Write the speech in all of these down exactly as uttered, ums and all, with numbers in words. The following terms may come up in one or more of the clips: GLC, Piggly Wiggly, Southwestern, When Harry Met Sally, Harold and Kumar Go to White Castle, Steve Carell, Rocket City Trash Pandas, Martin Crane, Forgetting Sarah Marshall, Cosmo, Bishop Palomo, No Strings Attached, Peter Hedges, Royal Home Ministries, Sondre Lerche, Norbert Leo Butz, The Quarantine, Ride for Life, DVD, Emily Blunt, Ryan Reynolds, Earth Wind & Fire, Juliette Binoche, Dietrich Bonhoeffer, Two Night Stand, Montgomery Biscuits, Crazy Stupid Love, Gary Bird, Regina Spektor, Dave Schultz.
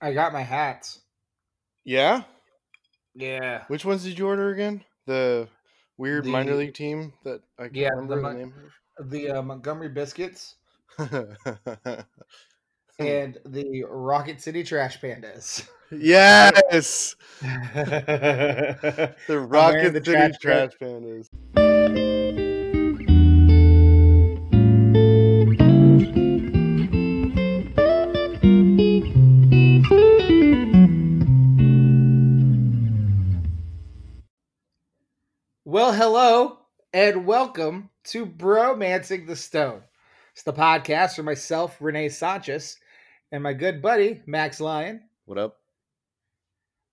I got my hats. Yeah? Yeah. Which ones did you order again? The weird the, minor league team that I can't yeah, remember the, the name of? The uh, Montgomery Biscuits. And the Rocket City Trash Pandas. Yes! The Rocket the City Trash, trash Pandas. Well, hello, and welcome to Bromancing the Stone. It's the podcast for myself, Renee Sanchez, and my good buddy, Max Lyon. What up?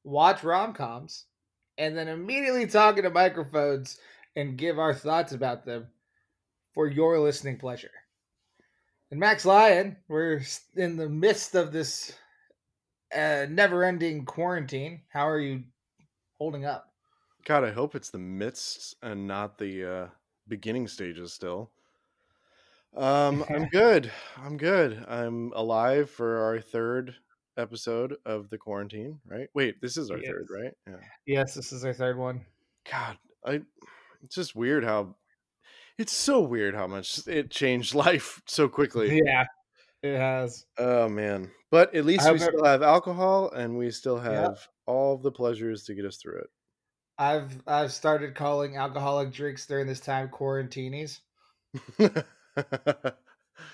Watch rom-coms, and then immediately talk into microphones and give our thoughts about them for your listening pleasure. And Max Lyon, we're in the midst of this uh, never-ending quarantine. How are you holding up? God, I hope it's the midst and not the uh, beginning stages still. Um, I'm good. I'm good. I'm alive for our third episode of The Quarantine, right? Wait, this is our yes. third, right? Yeah. Yes, this is our third one. God, I. It's just weird how. It's so weird how much it changed life so quickly. Yeah, it has. Oh man! But at least we still it... have alcohol, and we still have yep. all the pleasures to get us through it. I've I've started calling alcoholic drinks during this time quarantinis.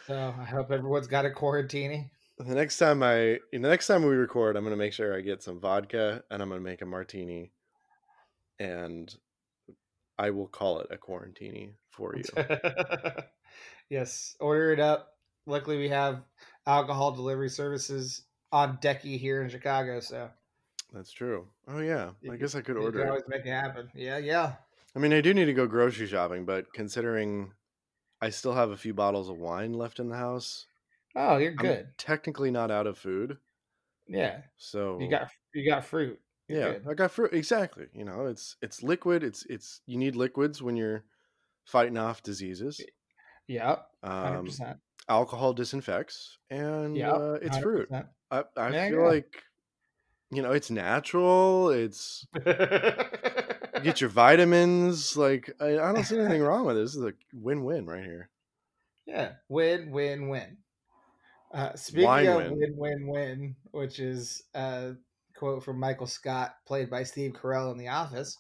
So I hope everyone's got a quarantini. The next time I, the next time we record, I'm gonna make sure I get some vodka and I'm gonna make a martini, and I will call it a quarantini for you. Yes, order it up. Luckily, we have alcohol delivery services on decky here in Chicago, so that's true. Oh yeah, I you, guess I could order. You can always it. Make it happen. Yeah, yeah. I mean, I do need to go grocery shopping, but considering I still have a few bottles of wine left in the house. Oh, you're good. I'm technically not out of food. Yeah. So you got you got fruit. You're yeah, good. I got fruit. Exactly. You know, it's it's liquid. It's it's you need liquids when you're fighting off diseases. Yeah. Um, one hundred percent. Alcohol disinfects, and yep, uh, it's one hundred percent. Fruit. I I yeah, feel yeah. like, you know, it's natural. It's get your vitamins. Like, I, I don't see anything wrong with this. This is a win-win right here. Yeah, win-win-win. Uh, speaking Wine of win-win-win, which is a quote from Michael Scott, played by Steve Carell in The Office,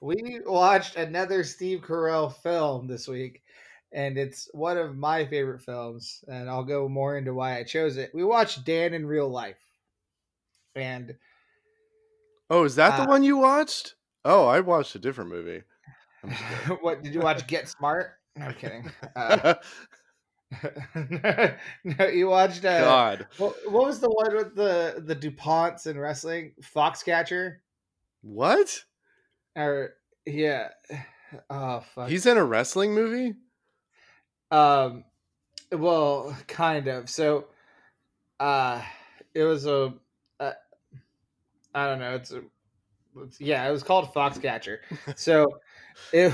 we watched another Steve Carell film this week, and it's one of my favorite films, and I'll go more into why I chose it. We watched Dan in Real Life, and oh, is that uh, the one you watched? Oh, I watched a different movie. What did you watch? Get Smart? No, I'm kidding. Uh, no, you watched. Uh, God, what, what was the one with the the DuPonts in wrestling? Foxcatcher. What? Or yeah. Oh fuck. He's in a wrestling movie. Um, well, kind of. So, uh, it was a. I don't know. It's, a, it's yeah. It was called Foxcatcher. So, it,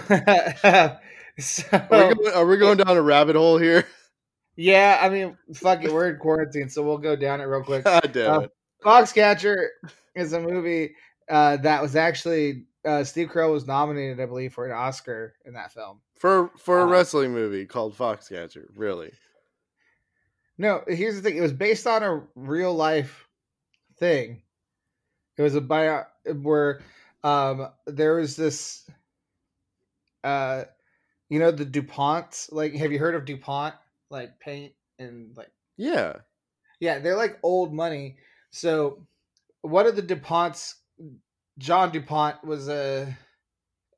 so are we, going, are we going down a rabbit hole here? Yeah, I mean, fuck it. We're in quarantine, so we'll go down it real quick. God damn uh, it. Foxcatcher is a movie uh, that was actually uh, Steve Carell was nominated, I believe, for an Oscar in that film for for a uh, wrestling movie called Foxcatcher. Really? No. Here's the thing. It was based on a real life thing. It was a bio where um, there was this, uh, you know, the DuPonts. Like, have you heard of DuPont? Like paint and like. Yeah. Yeah. They're like old money. So one of the DuPonts, John DuPont was a,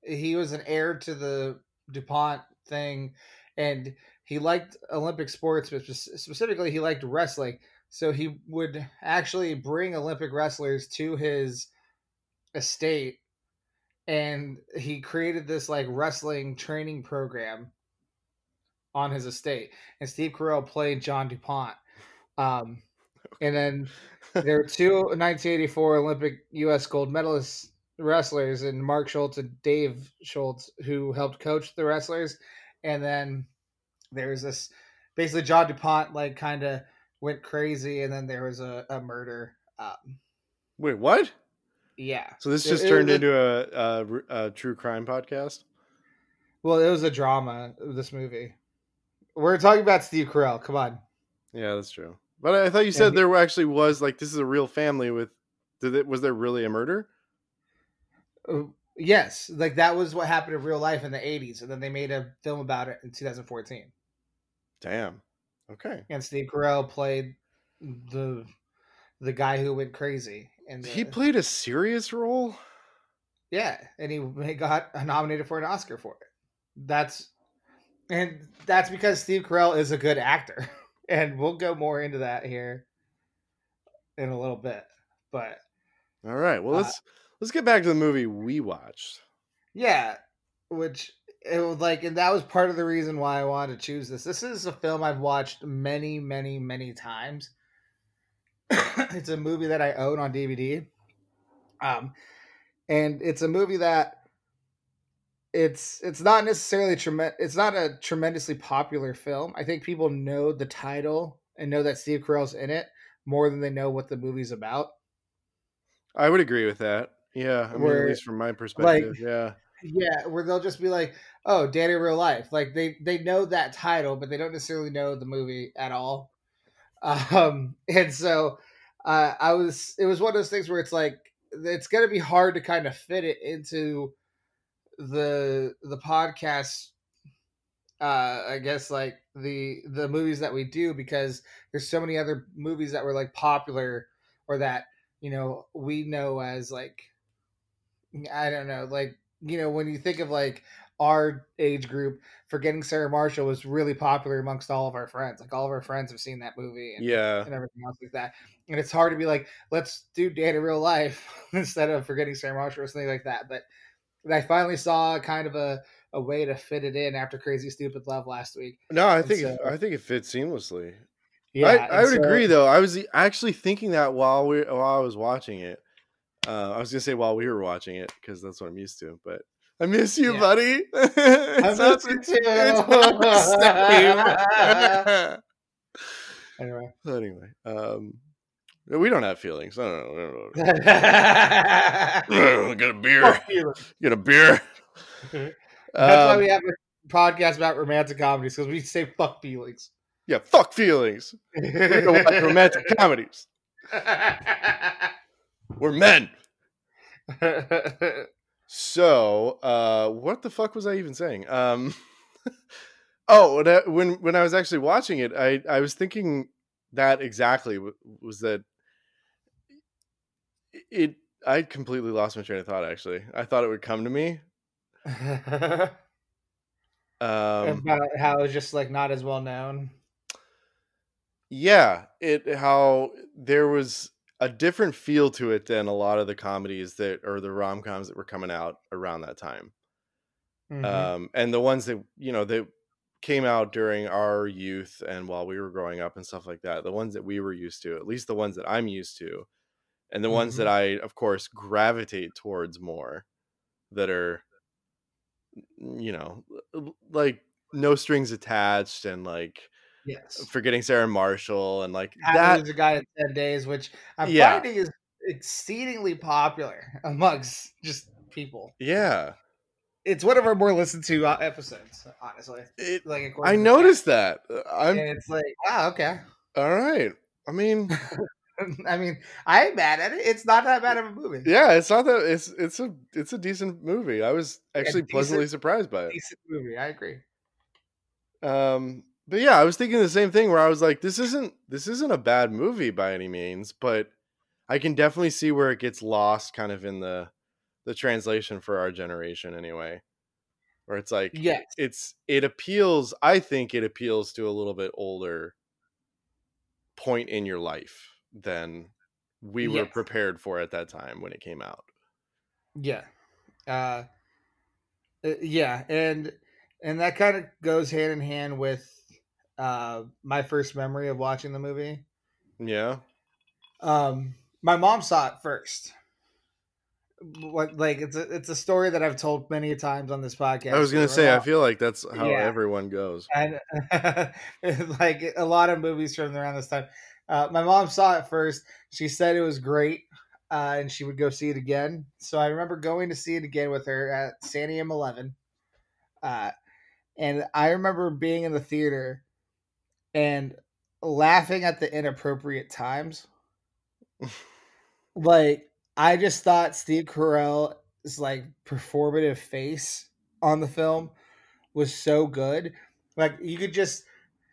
he was an heir to the DuPont thing. And he liked Olympic sports, but specifically he liked wrestling. So he would actually bring Olympic wrestlers to his estate, and he created this like wrestling training program on his estate. And Steve Carell played John DuPont. Um, and then there were two nineteen eighty-four Olympic U S gold medalist wrestlers, and Mark Schultz and Dave Schultz, who helped coach the wrestlers. And then there's this basically John DuPont like kind of went crazy, and then there was a, a murder. Um, Wait, what? Yeah. So this just it, turned it, into it, a, a, a true crime podcast? Well, it was a drama, this movie. We're talking about Steve Carell. Come on. Yeah, that's true. But I thought you said he, there actually was, like, this is a real family with, did it, was there really a murder? Uh, yes. Like, that was what happened in real life in the eighties. And then they made a film about it in two thousand fourteen. Damn. Okay. And Steve Carell played the the guy who went crazy. And he played a serious role? Yeah. And he got nominated for an Oscar for it. That's and that's because Steve Carell is a good actor. And we'll go more into that here in a little bit. But all right, well, uh, let's let's get back to the movie we watched. Yeah, which it was like, and that was part of the reason why I wanted to choose this. This is a film I've watched many, many, many times. It's a movie that I own on D V D, um, and it's a movie that it's it's not necessarily trem- it's not a tremendously popular film. I think people know the title and know that Steve Carell's in it more than they know what the movie's about. I would agree with that. Yeah, I mean, where, at least from my perspective, like, yeah, yeah, where they'll just be like, "Oh, Dan in Real Life." Like they they know that title, but they don't necessarily know the movie at all. Um, and so uh, I was, it was one of those things where it's like it's going to be hard to kind of fit it into the the podcast. Uh, I guess like the the movies that we do, because there's so many other movies that were like popular or that, you know, we know as like, I don't know, like, you know, when you think of like our age group, Forgetting Sarah Marshall was really popular amongst all of our friends. Like all of our friends have seen that movie and, yeah. and everything else like that. And it's hard to be like, let's do Dan in Real Life instead of Forgetting Sarah Marshall or something like that. But I finally saw kind of a, a way to fit it in after Crazy Stupid Love last week. No, I think so, I think it fits seamlessly. Yeah, I, I would so, agree though. I was actually thinking that while we while I was watching it, uh, I was gonna say while we were watching it because that's what I'm used to. But I miss you, yeah. buddy. I miss you too. It's anyway, anyway, um, we don't have feelings. I don't know. I don't know. Get a beer. Get a beer. That's um, why we have a podcast about romantic comedies, because we say fuck feelings. Yeah, fuck feelings. We don't like romantic comedies. We're men. So, uh, what the fuck was I even saying? Um, oh, when when I was actually watching it, I, I was thinking that exactly was that it. I completely lost my train of thought. Actually, I thought it would come to me. um, About how it was just like not as well known. Yeah, it how there was a different feel to it than a lot of the comedies that or the rom-coms that were coming out around that time. Mm-hmm. Um, and the ones that, you know, that came out during our youth and while we were growing up and stuff like that, the ones that we were used to, at least the ones that I'm used to, and the mm-hmm. ones that I, of course, gravitate towards more that are, you know, like No Strings Attached and like, yes, Forgetting Sarah Marshall and like that was a guy in ten days, which I'm yeah. finding is exceedingly popular amongst just people. Yeah, it's one of our more listened to episodes. Honestly, it, like I noticed that. I'm and it's like, wow, okay, all right. I mean, I mean, I ain't mad at it. It's not that bad of a movie. Yeah, it's not that. It's it's a it's a decent movie. I was actually decent, pleasantly surprised by it. Decent movie, I agree. Um. But yeah, I was thinking the same thing where I was like, this isn't this isn't a bad movie by any means, but I can definitely see where it gets lost kind of in the the translation for our generation anyway. Where it's like, yes. it's it appeals, I think it appeals to a little bit older point in your life than we yes. were prepared for at that time when it came out. Yeah. Uh, yeah, and and that kind of goes hand in hand with uh my first memory of watching the movie. Yeah. Um my mom saw it first. What like it's a, it's a story that I've told many times on this podcast. I was going to say I feel like that's how yeah. everyone goes. And like a lot of movies from around this time Uh, my mom saw it first. She said it was great, uh, and she would go see it again. So I remember going to see it again with her at Santiam eleven. Uh, and I remember being in the theater and laughing at the inappropriate times. Like, I just thought Steve Carell's, like, performative face on the film was so good. Like, you could just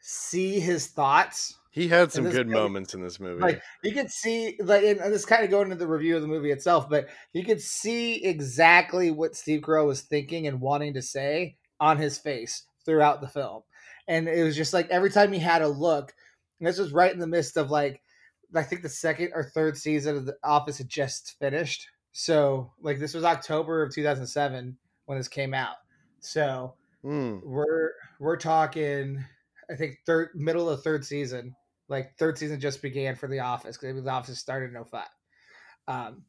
see his thoughts. He had some good movie. moments in this movie. Like, you could see, like, and this kind of going into the review of the movie itself, but you could see exactly what Steve Carell was thinking and wanting to say on his face throughout the film. And it was just like every time he had a look, and this was right in the midst of, like, I think the second or third season of The Office had just finished. So, like, this was October of two thousand seven when this came out. So mm. we're we're talking, I think, third middle of third season. Like, third season just began for The Office, because The Office started in oh five. Um,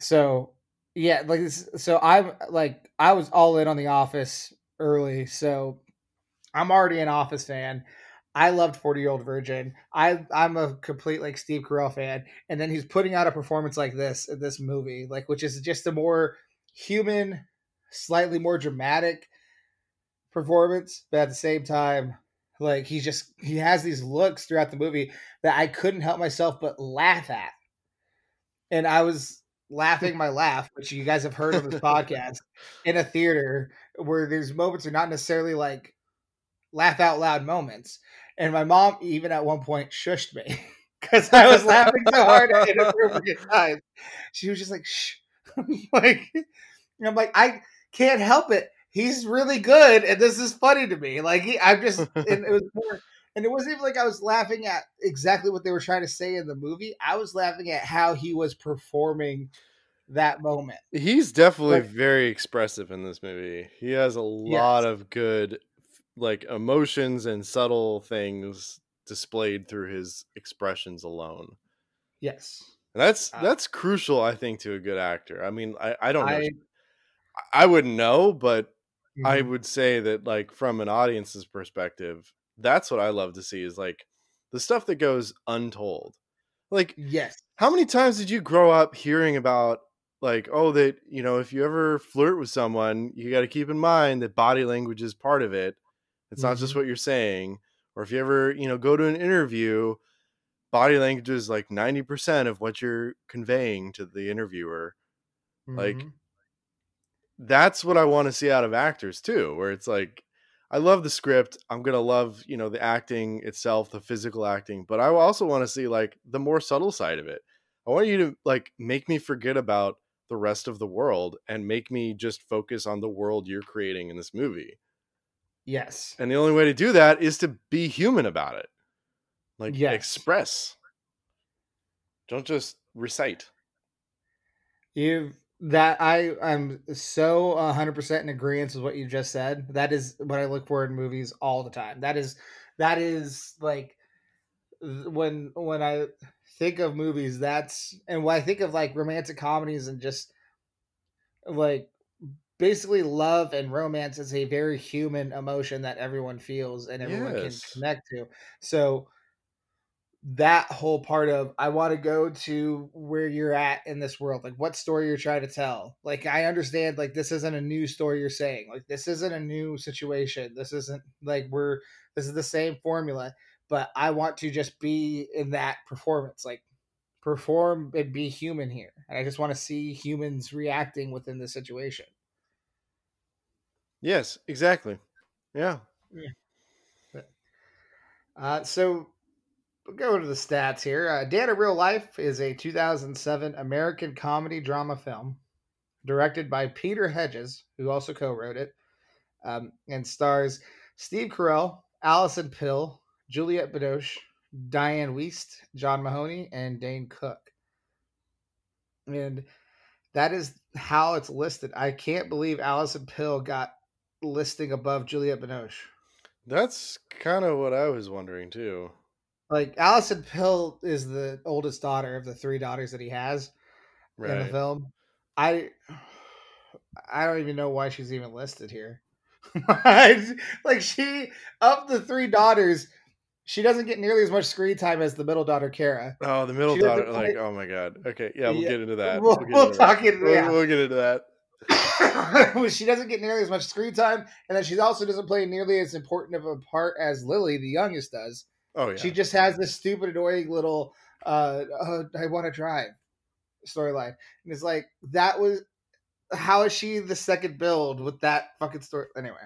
so yeah, like this. So I'm like, I was all in on The Office early. So I'm already an Office fan. I loved forty year old virgin. I I'm a complete, like, Steve Carell fan. And then he's putting out a performance like this, in this movie, like, which is just a more human, slightly more dramatic performance. But at the same time, like, he's just, he has these looks throughout the movie that I couldn't help myself but laugh at. And I was laughing my laugh, which you guys have heard on this podcast, in a theater where these moments are not necessarily, like, laugh out loud moments. And my mom, even at one point, shushed me because I was laughing so hard at inappropriate times. She was just like, shh. Like, and I'm like, I can't help it. He's really good, and this is funny to me. Like, he, I'm just, and it was more, and it wasn't even like I was laughing at exactly what they were trying to say in the movie. I was laughing at how he was performing that moment. He's definitely, like, very expressive in this movie. He has a lot yes. of good, like, emotions and subtle things displayed through his expressions alone. Yes. And that's, uh, that's crucial, I think, to a good actor. I mean, I, I don't know. I, I wouldn't know, but mm-hmm. I would say that, like, from an audience's perspective, that's what I love to see, is, like, the stuff that goes untold. Like, yes. How many times did you grow up hearing about, like, oh, that, you know, if you ever flirt with someone, you got to keep in mind that body language is part of it. It's not mm-hmm. just what you're saying. Or if you ever, you know, go to an interview, body language is like ninety percent of what you're conveying to the interviewer. Mm-hmm. Like, that's what I want to see out of actors too, where it's like, I love the script. I'm going to love, you know, the acting itself, the physical acting, but I also want to see, like, the more subtle side of it. I want you to, like, make me forget about the rest of the world and make me just focus on the world you're creating in this movie. Yes. And the only way to do that is to be human about it. Like, yes. express. Don't just recite. You that I I'm so one hundred percent in agreement with what you just said. That is what I look for in movies all the time. That is that is like when when I think of movies, that's and when I think of, like, romantic comedies and just, like, basically, love and romance is a very human emotion that everyone feels and everyone yes. can connect to. So that whole part of, I want to go to where you're at in this world, like, what story you're trying to tell. Like, I understand, like, this isn't a new story you're saying. Like, this isn't a new situation. This isn't like we're, this is the same formula, but I want to just be in that performance. Like, perform and be human here. And I just want to see humans reacting within the situation. Yes, exactly. Yeah. yeah. Uh, so we'll go to the stats here. Uh, Dan in Real Life is a two thousand seven American comedy drama film directed by Peter Hedges, who also co-wrote it, um, and stars Steve Carell, Allison Pill, Juliette Binoche, Diane Wiest, John Mahoney, and Dane Cook. And that is how it's listed. I can't believe Allison Pill got listing above Juliette Binoche. That's kind of what I was wondering too. Like, Allison Pill is the oldest daughter of the three daughters that he has right. in the film. I I don't even know why she's even listed here. Like, she, of the three daughters, she doesn't get nearly as much screen time as the middle daughter, Kara. Oh, the middle she daughter, like, oh my God. Okay, yeah, we'll yeah. get into that. We'll, we'll, get, we'll, into talk that. Into we'll, that. we'll get into that. She doesn't get nearly as much screen time, and then she also doesn't play nearly as important of a part as Lily, the youngest, does. Oh yeah. She just has this stupid, annoying little uh, uh I want to drive storyline, and it's like, that was how is she the second build with that fucking story? Anyway,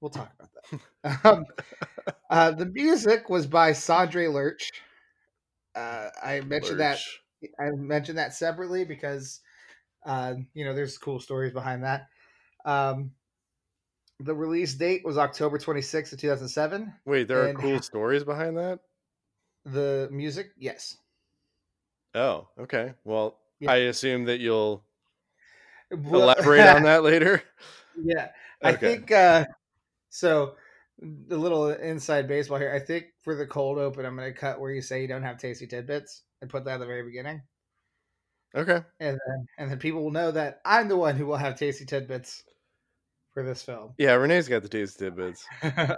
we'll talk about that. um, uh, the music was by Sondre Lerche. Uh, I mentioned Lurch. that I mentioned that separately because. Uh, you know, there's cool stories behind that. Um, the release date was October twenty-sixth of two thousand seven. Wait, there are cool stories behind that? The music? Yes. Oh, okay. Well, yeah. I assume that you'll well, elaborate on that later. Yeah. I okay. think, uh, so a little inside baseball here. I think for the cold open, I'm going to cut where you say you don't have tasty tidbits and put that at the very beginning. Okay. And then, and then people will know that I'm the one who will have tasty tidbits for this film. Yeah, Renee's got the tasty tidbits.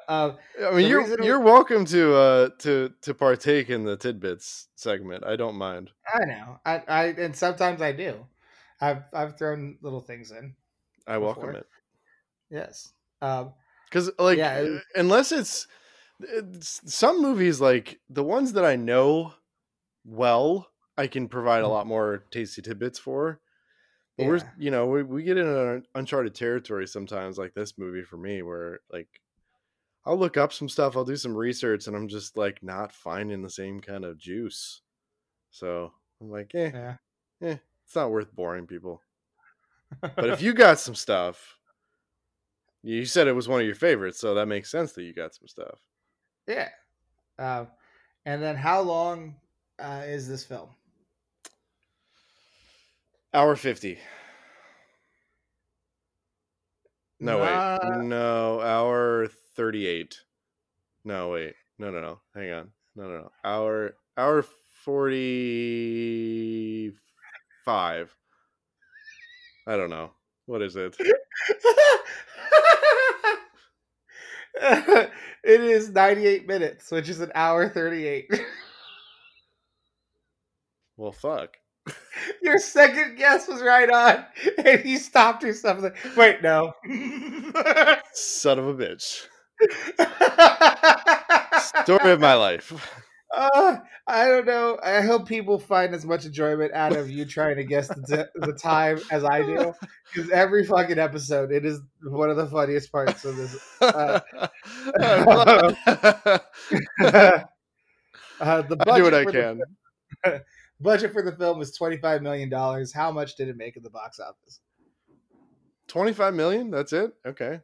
um, I mean, you're you're we... welcome to uh to to partake in the tidbits segment. I don't mind. I know. I, I and sometimes I do. I've I've thrown little things in. I before. welcome it. Yes. Um. Because like, yeah, it... unless it's, it's some movies like the ones that I know well. I can provide a lot more tasty tidbits for, but yeah. we're, you know, we, we get in an uncharted territory sometimes, like this movie for me, where like, I'll look up some stuff, I'll do some research, and I'm just like not finding the same kind of juice. So I'm like, eh, yeah. eh, it's not worth boring people. But if you got some stuff, you said it was one of your favorites, so that makes sense that you got some stuff. Yeah. Um, and then how long uh, is this film? hour fifty. No, uh, wait. No, hour thirty-eight. No, wait. No, no, no. Hang on. No, no, no. Hour, hour forty-five. I don't know. What is it? It is ninety-eight minutes, which is an hour thirty-eight. Well, fuck. Your second guess was right on, and you stopped yourself. Like, wait, no. Son of a bitch. Story of my life. Uh, I don't know. I hope people find as much enjoyment out of you trying to guess the, t- the time as I do, because every fucking episode, it is one of the funniest parts of this. Uh, uh, the I do what I can. The- Budget for the film was twenty-five million dollars. How much did it make at the box office? twenty-five million dollars? That's it? Okay.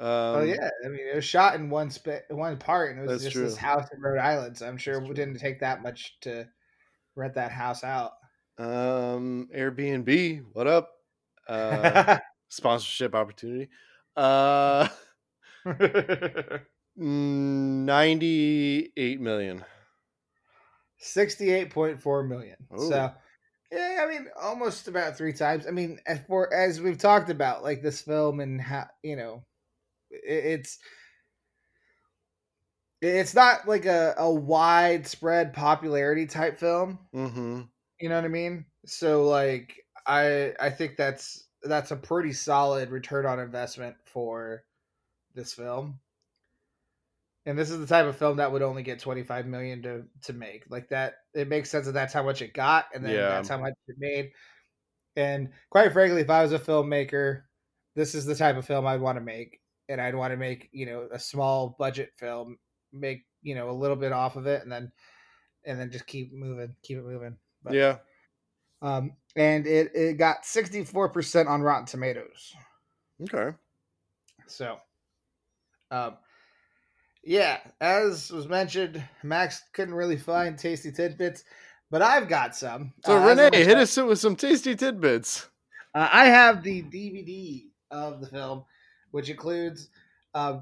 Um, oh, yeah. I mean, it was shot in one sp- one part, and it was just true. This house in Rhode Island, so I'm sure that's it didn't true. Take that much to rent that house out. Um, Airbnb, what up? Uh, sponsorship opportunity. Uh, ninety-eight million dollars. sixty-eight point four million. Ooh. So yeah, I mean, almost about three times. I mean, as, for, as we've talked about, like this film and how, you know, it, it's, it's not like a, a widespread popularity type film. Mm-hmm. You know what I mean? So like, I, I think that's, that's a pretty solid return on investment for this film. And this is the type of film that would only get twenty-five million dollars to, to make. Like that, it makes sense that that's how much it got, and then yeah. that's how much it made. And quite frankly, if I was a filmmaker, this is the type of film I'd want to make. And I'd want to make, you know, a small budget film, make, you know, a little bit off of it, and then and then just keep moving, keep it moving. But, yeah. Um, and it, it got sixty-four percent on Rotten Tomatoes. Okay. So, um, yeah, as was mentioned, Max couldn't really find tasty tidbits, but I've got some. So uh, Renee, hit us with some tasty tidbits. Uh, I have the D V D of the film, which includes uh,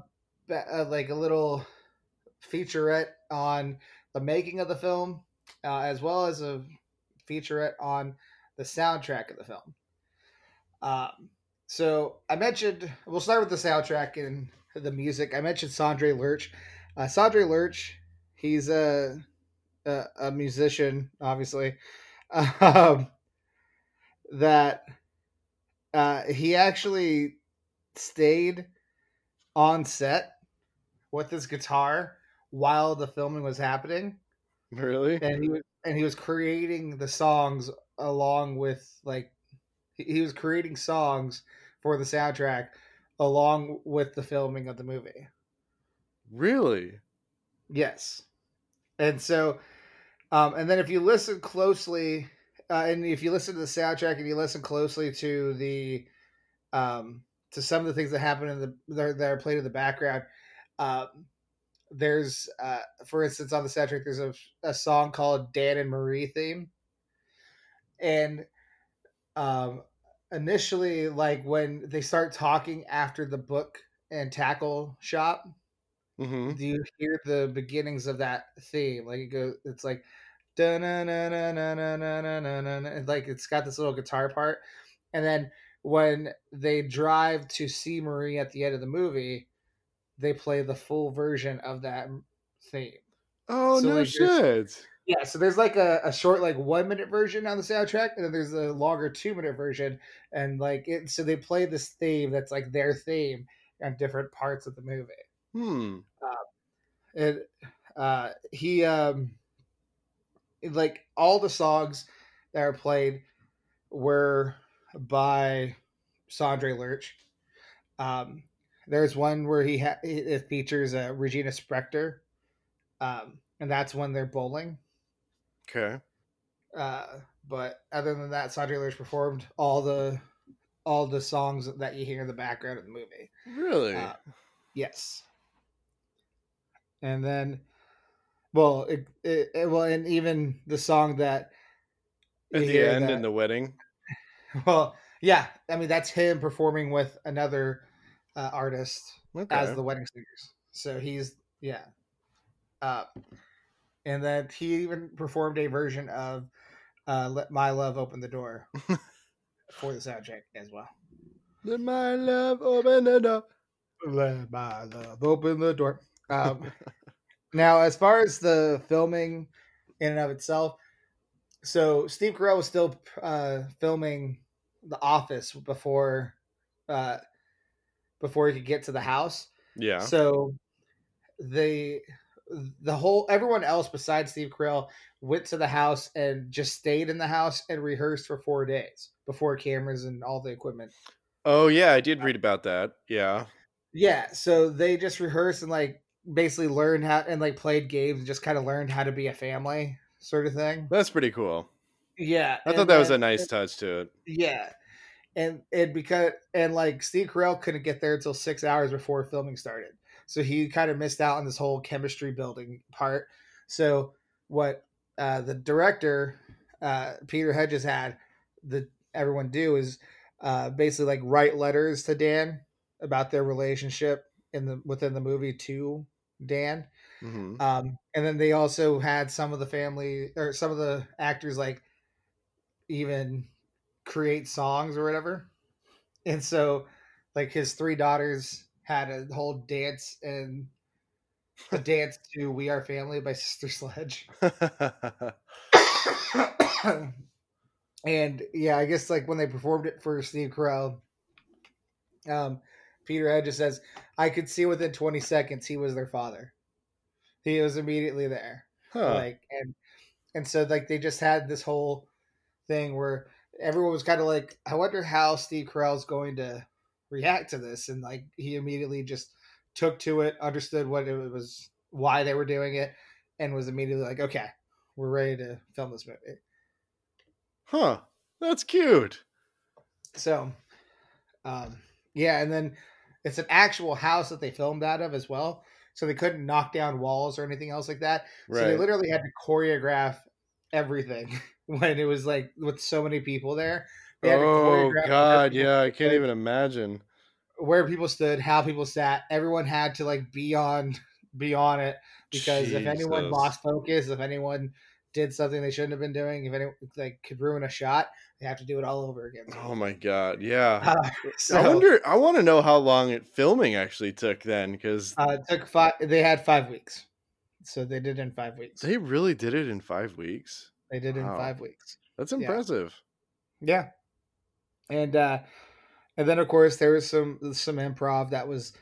uh, like a little featurette on the making of the film, uh, as well as a featurette on the soundtrack of the film. Um, so I mentioned, we'll start with the soundtrack and the music. I mentioned Sondre Lerche. Uh, Sondre Lerche, He's a a, a musician, obviously. Um, that uh, he actually stayed on set with his guitar while the filming was happening. Really? And he was and he was creating the songs along with like he was creating songs for the soundtrack along with the filming of the movie. Really? Yes. And so um, and then if you listen closely uh, and if you listen to the soundtrack and you listen closely to the um, to some of the things that happen in the that are played in the background, uh, there's uh, for instance on the soundtrack there's a, a song called Dan and Marie Theme. And um, initially, like when they start talking after the book and tackle shop, mm-hmm. do you hear the beginnings of that theme? Like it goes, it's like da na na na na na na na na. Like it's got this little guitar part, and then when they drive to see Marie at the end of the movie, they play the full version of that theme. Oh so, no like, shit! Yeah, so there's like a, a short, like one minute version on the soundtrack, and then there's a longer two minute version, and like it. So they play this theme that's like their theme on different parts of the movie. Hmm. Uh, it. Uh. He. Um. Like all the songs that are played were by Sondre Lerche. Um. There's one where he ha- it features uh, Regina Spektor, um, and that's when they're bowling. Okay. Uh, but other than that, Sondre Lerche performed all the all the songs that you hear in the background of the movie. Really? Uh, yes. And then, well, it, it, it well, and even the song that at the end that, in the wedding. Well, yeah, I mean that's him performing with another uh, artist okay. as the wedding singers. So he's yeah, uh, and then he even performed a version of uh, "Let My Love Open the Door" for the soundtrack as well. Let my love open the door. Let my love open the door. Um, now, as far as the filming in and of itself, so Steve Carell was still uh, filming The Office before uh, before he could get to the house. Yeah. So they the whole everyone else besides Steve Carell went to the house and just stayed in the house and rehearsed for four days before cameras and all the equipment. Oh yeah, I did read about that. Yeah. Yeah, so they just rehearsed and like basically learned how and like played games and just kind of learned how to be a family sort of thing. That's pretty cool. Yeah. I thought that was a nice touch to it. Yeah. And and because and like Steve Carell couldn't get there until six hours before filming started. So he kind of missed out on this whole chemistry building part. So what uh, the director, uh, Peter Hedges, had the everyone do is uh, basically like write letters to Dan about their relationship in the within the movie to Dan. Mm-hmm. Um, and then they also had some of the family or some of the actors like even create songs or whatever. And so like his three daughters had a whole dance and a dance to We Are Family by Sister Sledge. And yeah, I guess like when they performed it for Steve Carell, um, Peter Hedges says, I could see within twenty seconds he was their father. He was immediately there. Huh. Like and and so like they just had this whole thing where everyone was kind of like, I wonder how Steve Carell's going to react to this. And like he immediately just took to it, understood what it was, why they were doing it, and was immediately like, okay, we're ready to film this movie. Huh. That's cute. So um yeah, and then it's an actual house that they filmed out of as well. So they couldn't knock down walls or anything else like that. Right. So they literally had to choreograph everything when it was like with so many people there. They had oh, to choreograph God. Yeah. I can't even imagine where people stood, how people sat. Everyone had to like be on, be on it because Jesus. If anyone lost focus, if anyone did something they shouldn't have been doing, if anyone like could ruin a shot, they have to do it all over again. Oh my God. Yeah. Uh, so, I wonder, I want to know how long it filming actually took then. Cause uh, it took five, they had five weeks. So they did it in five weeks. They really did it in five weeks. They did it wow. in five weeks. That's impressive. Yeah. yeah. And, uh, and then of course there was some, some improv that was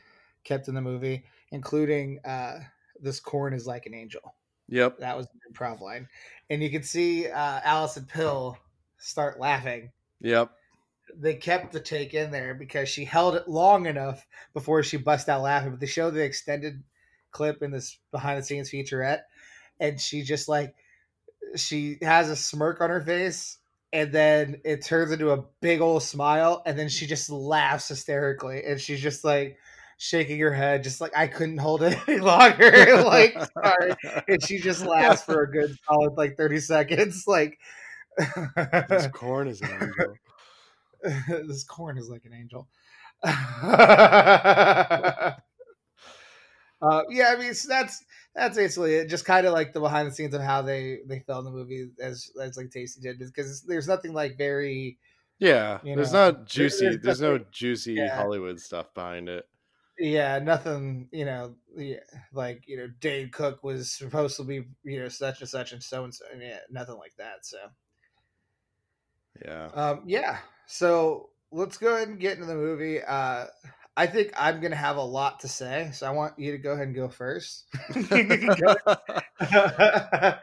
kept in the movie, including, uh, this corn is like an angel. Yep. That was an improv line. And you could see, uh, Allison Pill start laughing. Yep. They kept the take in there because she held it long enough before she bust out laughing, but they showed the extended clip in this behind the scenes featurette. And she just like, she has a smirk on her face and then it turns into a big old smile. And then she just laughs hysterically. And she's just like shaking her head. Just like, I couldn't hold it any longer. Like, sorry. And she just laughs for a good solid, like thirty seconds. Like this corn is an angel. This corn is like an angel. Uh, yeah, I mean, so that's that's basically it. Just kind of like the behind the scenes of how they they filmed the movie, as as like Tasty did, because there's nothing like very yeah. You know, there's not juicy. There's, there's nothing, no juicy yeah. Hollywood stuff behind it. Yeah, nothing. You know, yeah, like you know, Dane Cook was supposed to be you know such and such and so and so. Yeah, nothing like that. So yeah, um, yeah. So let's go ahead and get into the movie. Uh, I think I'm going to have a lot to say, so I want you to go ahead and go first. go, ahead.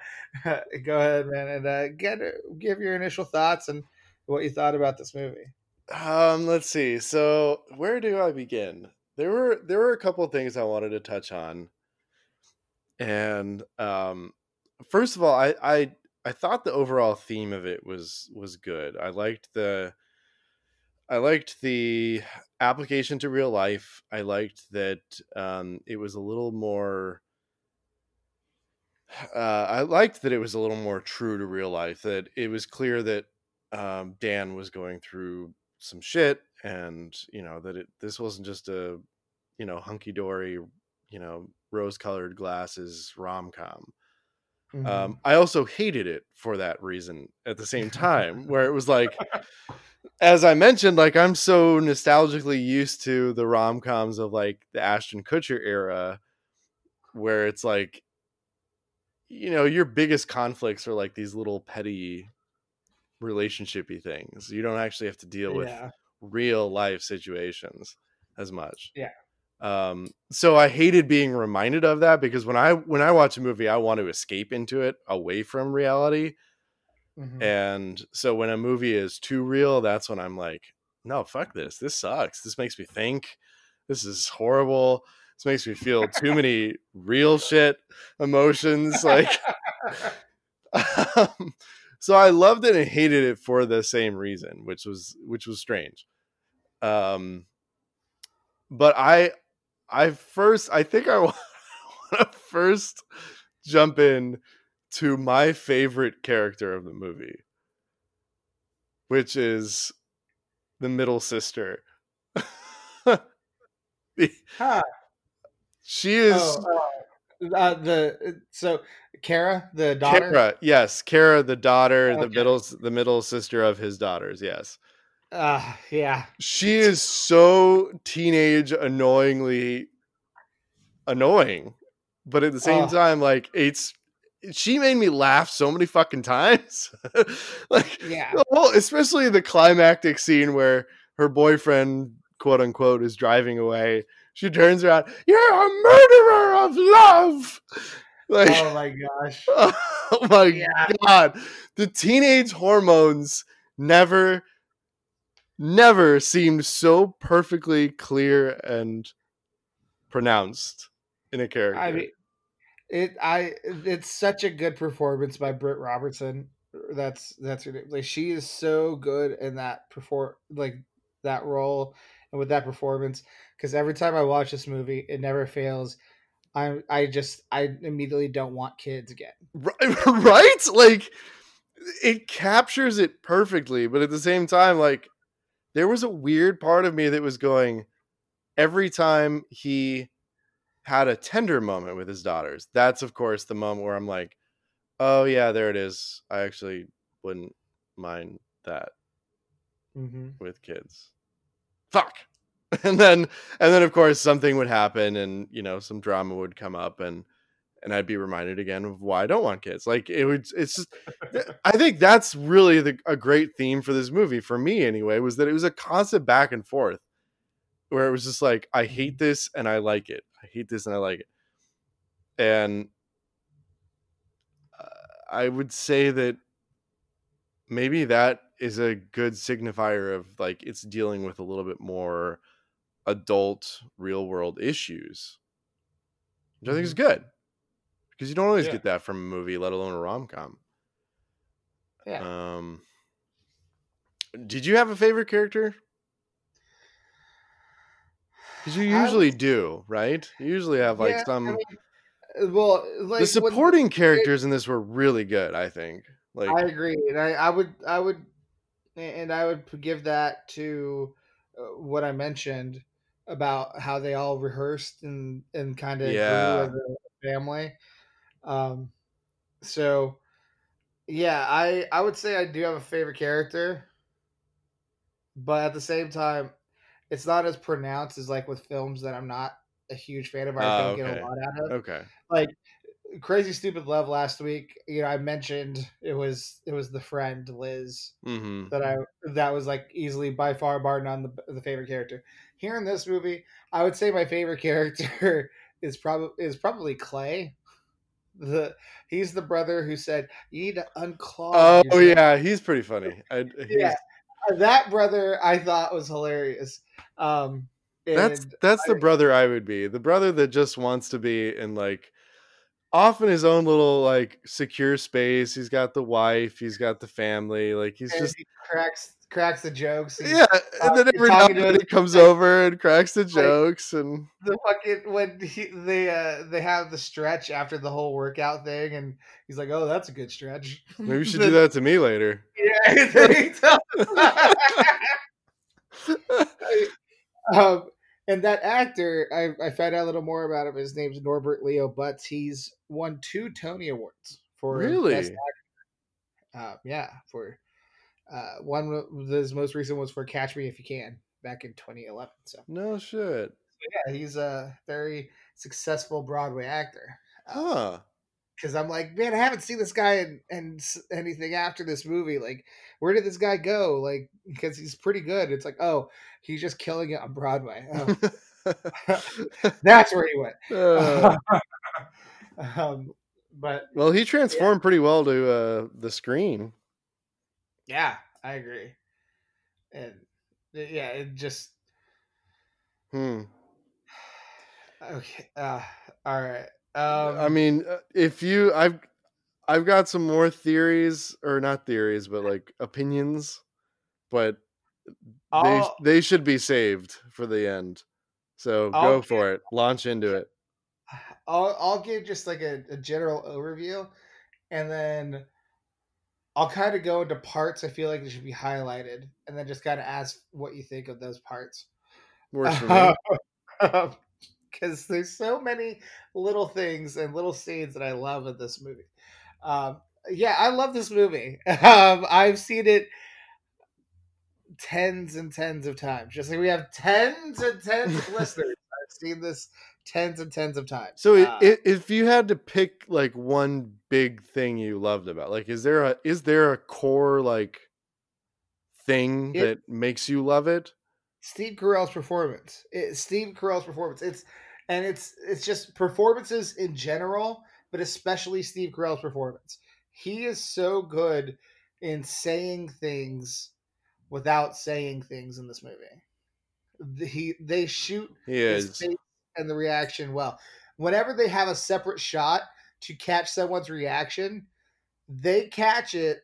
Go ahead, man, and uh, get, give your initial thoughts and what you thought about this movie. Um, let's see. So where do I begin? There were there were a couple of things I wanted to touch on. And um, first of all, I, I I thought the overall theme of it was was good. I liked the... I liked the application to real life. I liked that um, it was a little more. Uh, I liked that it was a little more true to real life, that it was clear that um, Dan was going through some shit and, you know, that it, this wasn't just a, you know, hunky dory, you know, rose colored glasses rom-com. Mm-hmm. Um, I also hated it for that reason at the same time, where it was like, as I mentioned, like I'm so nostalgically used to the rom-coms of like the Ashton Kutcher era, where it's like, you know, your biggest conflicts are like these little petty relationshipy things. You don't actually have to deal with yeah. real life situations as much. Yeah. Um, so I hated being reminded of that, because when I, when I watch a movie, I want to escape into it away from reality. Mm-hmm. And so when a movie is too real, that's when I'm like, no, fuck this. This sucks. This makes me think. This is horrible. This makes me feel too many real shit emotions. Like, um, so I loved it and hated it for the same reason, which was, which was strange. Um, but I, I first, I think I want to first jump in to my favorite character of the movie, which is the middle sister. the, huh. She is oh, uh, uh, the so Kara, the daughter. Kara, yes, Kara, the daughter, okay. the middle, the middle sister of his daughters. Yes. Uh, yeah. She is so teenage, annoyingly annoying, but at the same oh. time, like it's. She made me laugh so many fucking times. Like, yeah. the whole, especially the climactic scene where her boyfriend, quote unquote, is driving away. She turns around, "You're a murderer of love." Like, oh my gosh. Oh my yeah. God. The teenage hormones never, never seemed so perfectly clear and pronounced in a character. I mean, It I it's such a good performance by Britt Robertson. That's that's like she is so good in that perform like that role and with that performance. Because every time I watch this movie, it never fails. I I just I immediately don't want kids again. Right? Like it captures it perfectly, but at the same time, like there was a weird part of me that was going every time he had a tender moment with his daughters. That's of course the moment where I'm like, oh yeah, there it is. I actually wouldn't mind that mm-hmm. with kids. Fuck. And then, and then of course something would happen and, you know, some drama would come up and, and I'd be reminded again of why I don't want kids. Like it would, it's just, I think that's really the, a great theme for this movie for me anyway, was that it was a constant back and forth where it was just like, I hate this and I like it. I hate this and I like it. And uh, I would say that maybe that is a good signifier of like, it's dealing with a little bit more adult real world issues, which I think is good. Because you don't always yeah. get that from a movie, let alone a rom-com. Yeah. Um, did you have a favorite character? Because you usually I, do, right? You usually have like yeah, some. I mean, well, like the supporting when, characters it, in this were really good. I think. Like I agree, and I, I would, I would, and I would give that to what I mentioned about how they all rehearsed and and kind of yeah. grew as a family. Um, so yeah, I, I would say I do have a favorite character, but at the same time, it's not as pronounced as like with films that I'm not a huge fan of. I oh, don't okay. get a lot out of. Okay. Like Crazy Stupid Love last week, you know, I mentioned it was, it was the friend Liz mm-hmm. that I, that was like easily by far bar none the, the favorite character. Here in this movie, I would say my favorite character is probably, is probably Clay. The he's the brother who said you need to unclaw. Oh yeah, he's pretty funny. I, he's... Yeah, that brother I thought was hilarious. Um, that's that's I, the brother I would be. The brother that just wants to be in like off in his own little like secure space. He's got the wife. He's got the family. Like he's just he cracks cracks the jokes. He's, yeah, and then uh, every now and then he comes like, over and cracks the jokes like, and the fucking when he, they uh, they have the stretch after the whole workout thing, and he's like, "Oh, that's a good stretch. Maybe you should do that to me later." Yeah, he does. um, and that actor, I, I found out a little more about him. His name's Norbert Leo Butz. He's won two Tony Awards for really best actor. Um, yeah, for. Uh, one, his most recent was for Catch Me If You Can back in twenty eleven. So no shit. Yeah, he's a very successful Broadway actor. Uh, huh. Because I'm like, man, I haven't seen this guy in, in anything after this movie. Like, where did this guy go? Like, because he's pretty good. It's like, oh, he's just killing it on Broadway. Oh. That's where he went. Uh. um, but well, he transformed yeah. pretty well to uh, the screen. Yeah, I agree. And yeah, it just. Hmm. Okay. Uh, all right. Um, I mean, if you, I've, I've got some more theories or not theories, but like opinions, but I'll, they they should be saved for the end. So I'll go give, for it. Launch into it. I'll I'll give just like a, a general overview, and then. I'll kind of go into parts I feel like it should be highlighted, and then just kind of ask what you think of those parts. Works for me. Because there's so many little things and little scenes that I love in this movie. Um, yeah, I love this movie. Um, I've seen it tens and tens of times. Just like we have tens and tens of listeners. I've seen this tens and tens of times. So uh, if, if you had to pick like one big thing you loved about, like, is there a, is there a core like thing it, that makes you love it? Steve Carell's performance, it, Steve Carell's performance. It's, and it's, it's just performances in general, but especially Steve Carell's performance. He is so good in saying things without saying things in this movie. He they shoot he his face and the reaction well. Whenever they have a separate shot to catch someone's reaction, they catch it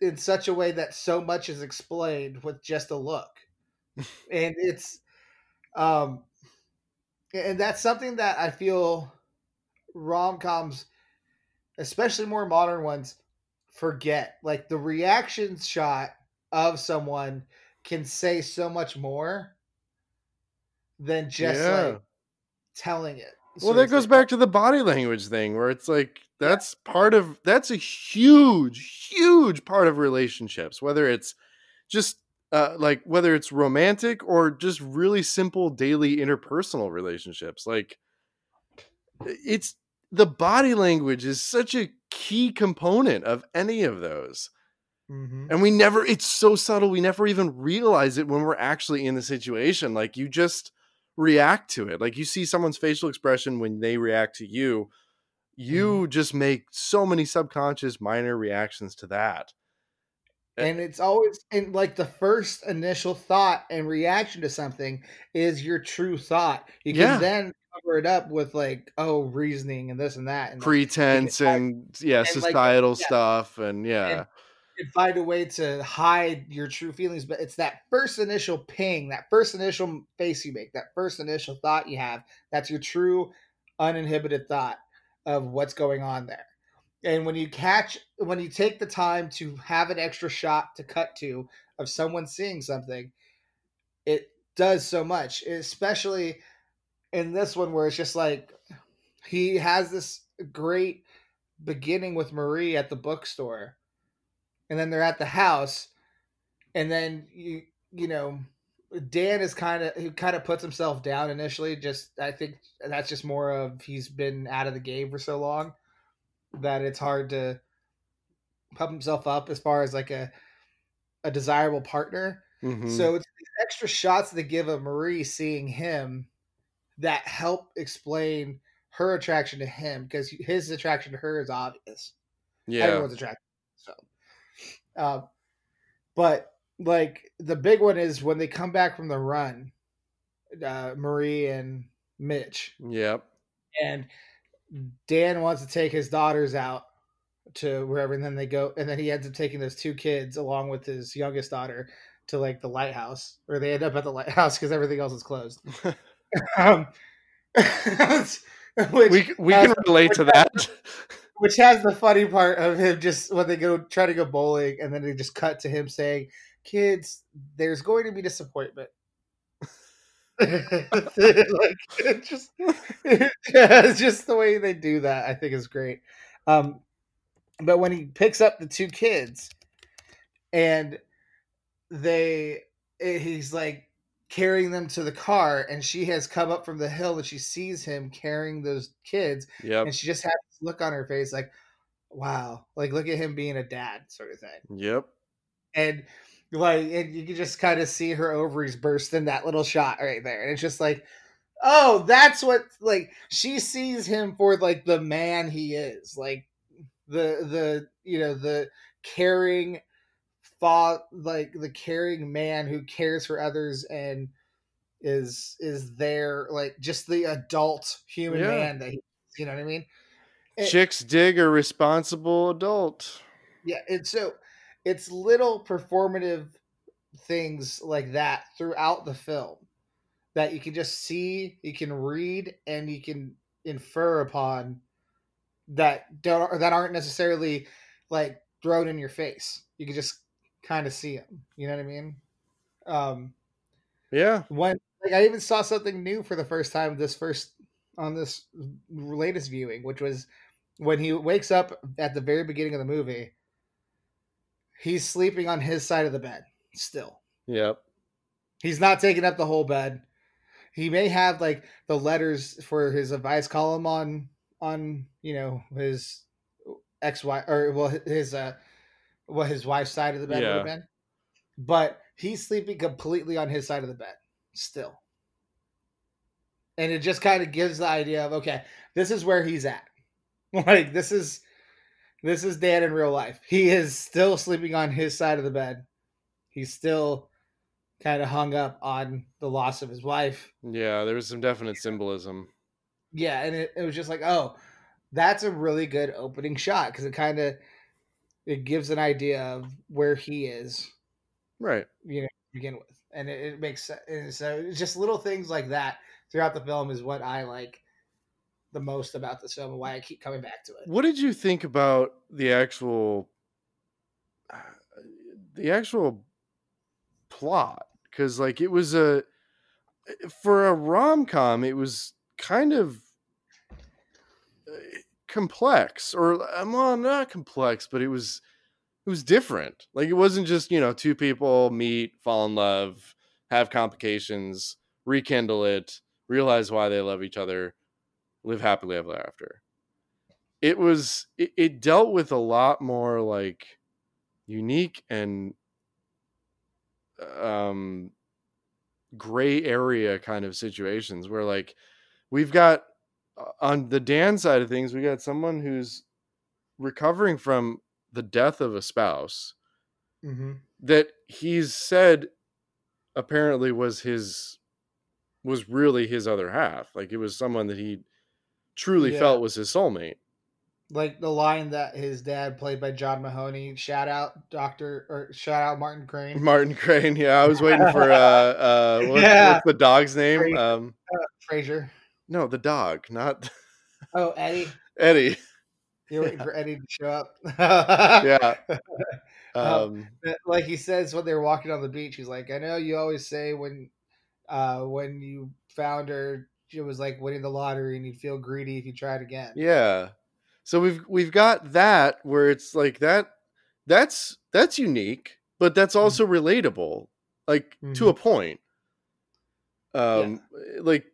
in such a way that so much is explained with just a look. And it's um and that's something that I feel rom-coms, especially more modern ones, forget. Like the reaction shot of someone can say so much more than just yeah. like telling it. So well, that goes like, back to the body language thing where it's like, that's yeah. part of, that's a huge, huge part of relationships, whether it's just uh, like, whether it's romantic or just really simple daily interpersonal relationships. Like it's the body language is such a key component of any of those. Mm-hmm. And we never, it's so subtle. We never even realize it when we're actually in the situation. Like, you just react to it. Like, you see someone's facial expression when they react to you, you mm. just make so many subconscious minor reactions to that. And it's always, and like the first initial thought and reaction to something is your true thought. You can yeah. then cover it up with like, oh, reasoning and this and that. And pretense like, and, and yeah, and societal like, yeah. stuff. And yeah. And you can find a way to hide your true feelings. But it's that first initial ping, that first initial face you make, that first initial thought you have. That's your true uninhibited thought of what's going on there. And when you catch, when you take the time to have an extra shot to cut to of someone seeing something, it does so much, especially in this one where it's just like, he has this great beginning with Marie at the bookstore, and then they're at the house. And then, you, you know, Dan is kind of, he kind of puts himself down initially. Just, I think that's just more of, he's been out of the game for so long that it's hard to pump himself up as far as like a a desirable partner. Mm-hmm. So it's these extra shots that give of Marie seeing him that help explain her attraction to him, because his attraction to her is obvious. Yeah, everyone's attracted to him, so, uh, but like the big one is when they come back from the run, uh, Marie and Mitch. Yep, and Dan wants to take his daughters out to wherever, and then they go, and then he ends up taking those two kids along with his youngest daughter to like the lighthouse, or they end up at the lighthouse because everything else is closed. um, which we we has, can relate to that. Has, which has the funny part of him just when they go try to go bowling, and then they just cut to him saying, "Kids, there's going to be disappointment." like it just it, yeah, it's just the way they do that, I think, is great. Um but when he picks up the two kids and they it, he's like carrying them to the car, and she has come up from the hill and she sees him carrying those kids. Yep. And she just has this look on her face like, wow, like look at him being a dad sort of thing. Yep. And Like, and you can just kind of see her ovaries burst in that little shot right there. And it's just like, oh, that's what, like, she sees him for, like, the man he is. Like, the, the you know, the caring, fa- like, the caring man who cares for others and is, is there, like, just the adult human yeah. man that he is, you know what I mean? It, Chicks dig a responsible adult. Yeah, and so... it's little performative things like that throughout the film that you can just see, you can read, and you can infer upon that don't or that aren't necessarily like thrown in your face. You can just kind of see them. You know what I mean? Um, yeah. When like I even saw something new for the first time this first on this latest viewing, which was when he wakes up at the very beginning of the movie. He's sleeping on his side of the bed still. Yep. He's not taking up the whole bed. He may have like the letters for his advice column on, on, you know, his ex-wife or well, his, uh, well, his wife's side of the bed yeah. would have been, but he's sleeping completely on his side of the bed still. And it just kind of gives the idea of, okay, this is where he's at. Like this is, This is Dan in real life. He is still sleeping on his side of the bed. He's still kind of hung up on the loss of his wife. Yeah, there was some definite symbolism. Yeah, and it, it was just like, oh, that's a really good opening shot because it kind of it gives an idea of where he is, right? You know, to begin with, and it, it makes sense. So just little things like that throughout the film is what I like the most about this film and why I keep coming back to it. What did you think about the actual, uh, the actual plot? Because like it was a for a rom-com, it was kind of complex, or well, not complex, but it was it was different. Like it wasn't just you know two people meet, fall in love, have complications, rekindle it, realize why they love each other. Live happily ever after. it was, it, it dealt with a lot more like unique and um, gray area kind of situations where like we've got on the Dan side of things, we got someone who's recovering from the death of a spouse mm-hmm. that he's said apparently was his, was really his other half. Like it was someone that he truly yeah. felt was his soulmate. Like the line that his dad, played by John Mahoney, shout out Doctor or shout out Martin Crane. Martin Crane, yeah, I was waiting for uh, uh, what, yeah. what's the dog's name? Fraser. Um, uh, Fraser. No, the dog, not. Oh, Eddie. Eddie. You're yeah. waiting for Eddie to show up. yeah. Um, um, like he says when they were walking on the beach, he's like, "I know you always say when, uh, when you found her, it was like winning the lottery, and you'd feel greedy if you tried again." Yeah. So we've we've got that where it's like that that's that's unique, but that's also mm-hmm. relatable, like mm-hmm. to a point. Um, yeah. Like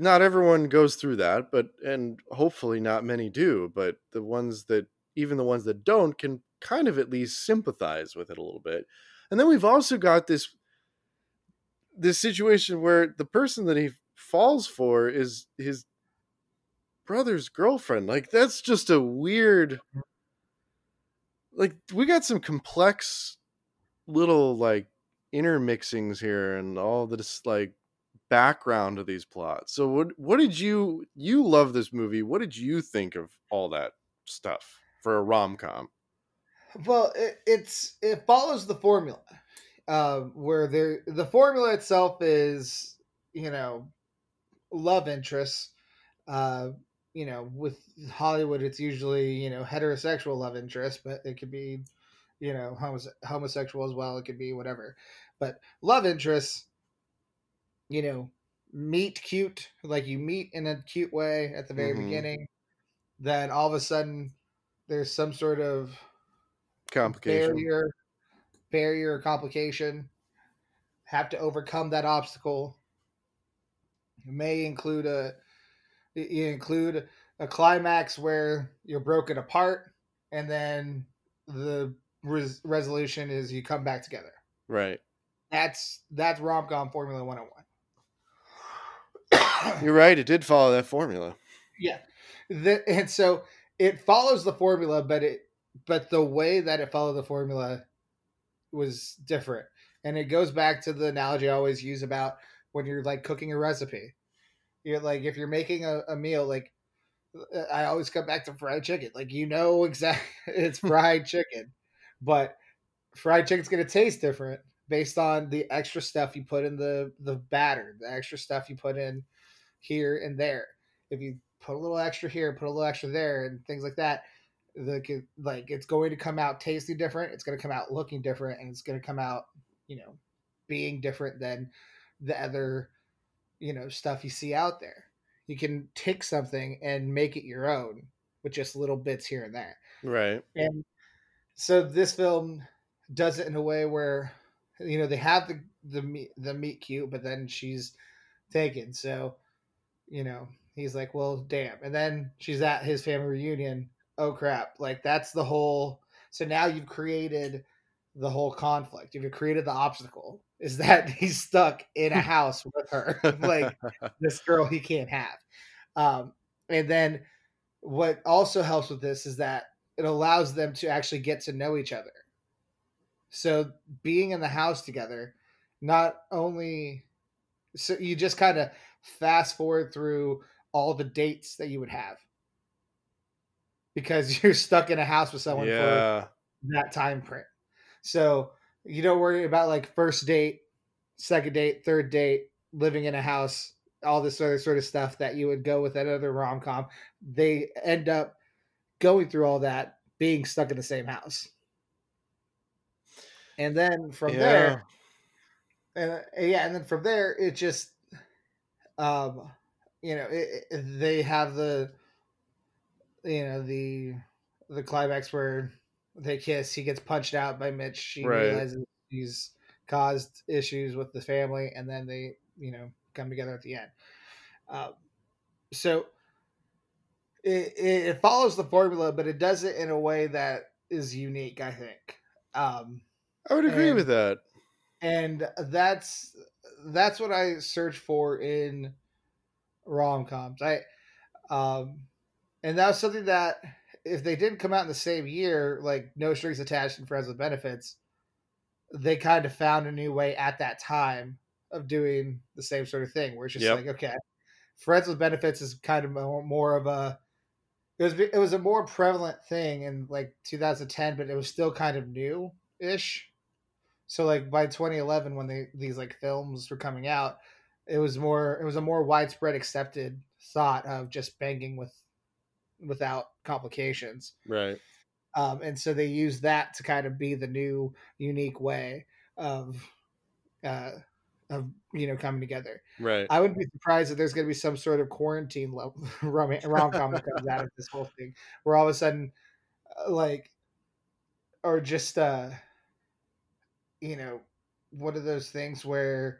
not everyone goes through that, but and hopefully not many do. But the ones that even the ones that don't can kind of at least sympathize with it a little bit. And then we've also got this this situation where the person that he falls for is his brother's girlfriend. Like that's just a weird, like we got some complex little like intermixings here and all this like background of these plots. So what what did you you love this movie? What did you think of all that stuff for a rom-com? Well, it, it's it follows the formula uh, where there the formula itself is, you know, love interests. Uh, you know, with Hollywood, it's usually, you know, heterosexual love interest, but it could be, you know, homose- homosexual as well. It could be whatever, but love interests, you know, meet cute, like you meet in a cute way at the very mm-hmm. beginning. Then all of a sudden there's some sort of complication, barrier, barrier or complication, have to overcome that obstacle. It may include a, You include a climax where you're broken apart, and then the res- resolution is you come back together. Right. That's that's rom-com formula one oh one. You're right. It did follow that formula. Yeah. The, and so it follows the formula, but it but the way that it followed the formula was different. And it goes back to the analogy I always use about when you're like cooking a recipe. You're like, if you're making a, a meal, like I always come back to fried chicken. Like, you know, exactly it's fried chicken, but fried chicken's going to taste different based on the extra stuff you put in the, the batter, the extra stuff you put in here and there. If you put a little extra here, put a little extra there and things like that, the, like it's going to come out tasting different. It's going to come out looking different, and it's going to come out, you know, being different than the other, you know, stuff you see out there. You can take something and make it your own with just little bits here and there. Right. And so this film does it in a way where, you know, they have the, the meet, the meet cute, but then she's taken. So, you know, he's like, well, damn. And then she's at his family reunion. Oh crap. Like that's the whole, so now you've created the whole conflict. You've created the obstacle. Is that he's stuck in a house with her, like this girl he can't have. Um, and then what also helps with this is that it allows them to actually get to know each other. So being in the house together, not only, so you just kind of fast forward through all the dates that you would have because you're stuck in a house with someone yeah. for that time frame. So you don't worry about like first date, second date, third date, living in a house, all this other sort of stuff that you would go with that other rom-com. They end up going through all that, being stuck in the same house. And then from yeah. there, and yeah, and then from there, it just, um, you know, it, it, they have the, you know, the, the climax where they kiss, he gets punched out by Mitch. She right. realizes he's caused issues with the family, and then they, you know, come together at the end. Um, so it, it follows the formula, but it does it in a way that is unique, I think. Um, I would agree and, with that. And that's that's what I search for in rom-coms. I um, and that was something that if they didn't come out in the same year, like No Strings Attached and Friends with Benefits, they kind of found a new way at that time of doing the same sort of thing, where it's just yep. like, okay, Friends with Benefits is kind of more of a, it was, it was a more prevalent thing in like two thousand ten, but it was still kind of new ish. So like by twenty eleven, when they, these like films were coming out, it was more, it was a more widespread accepted thought of just banging with, without complications. Right. Um, and so they used that to kind of be the new unique way of, uh, of, you know, coming together. Right. I wouldn't be surprised if there's going to be some sort of quarantine rom- rom-com that comes out of this whole thing, where all of a sudden, like, or just, uh, you know, what are those things where,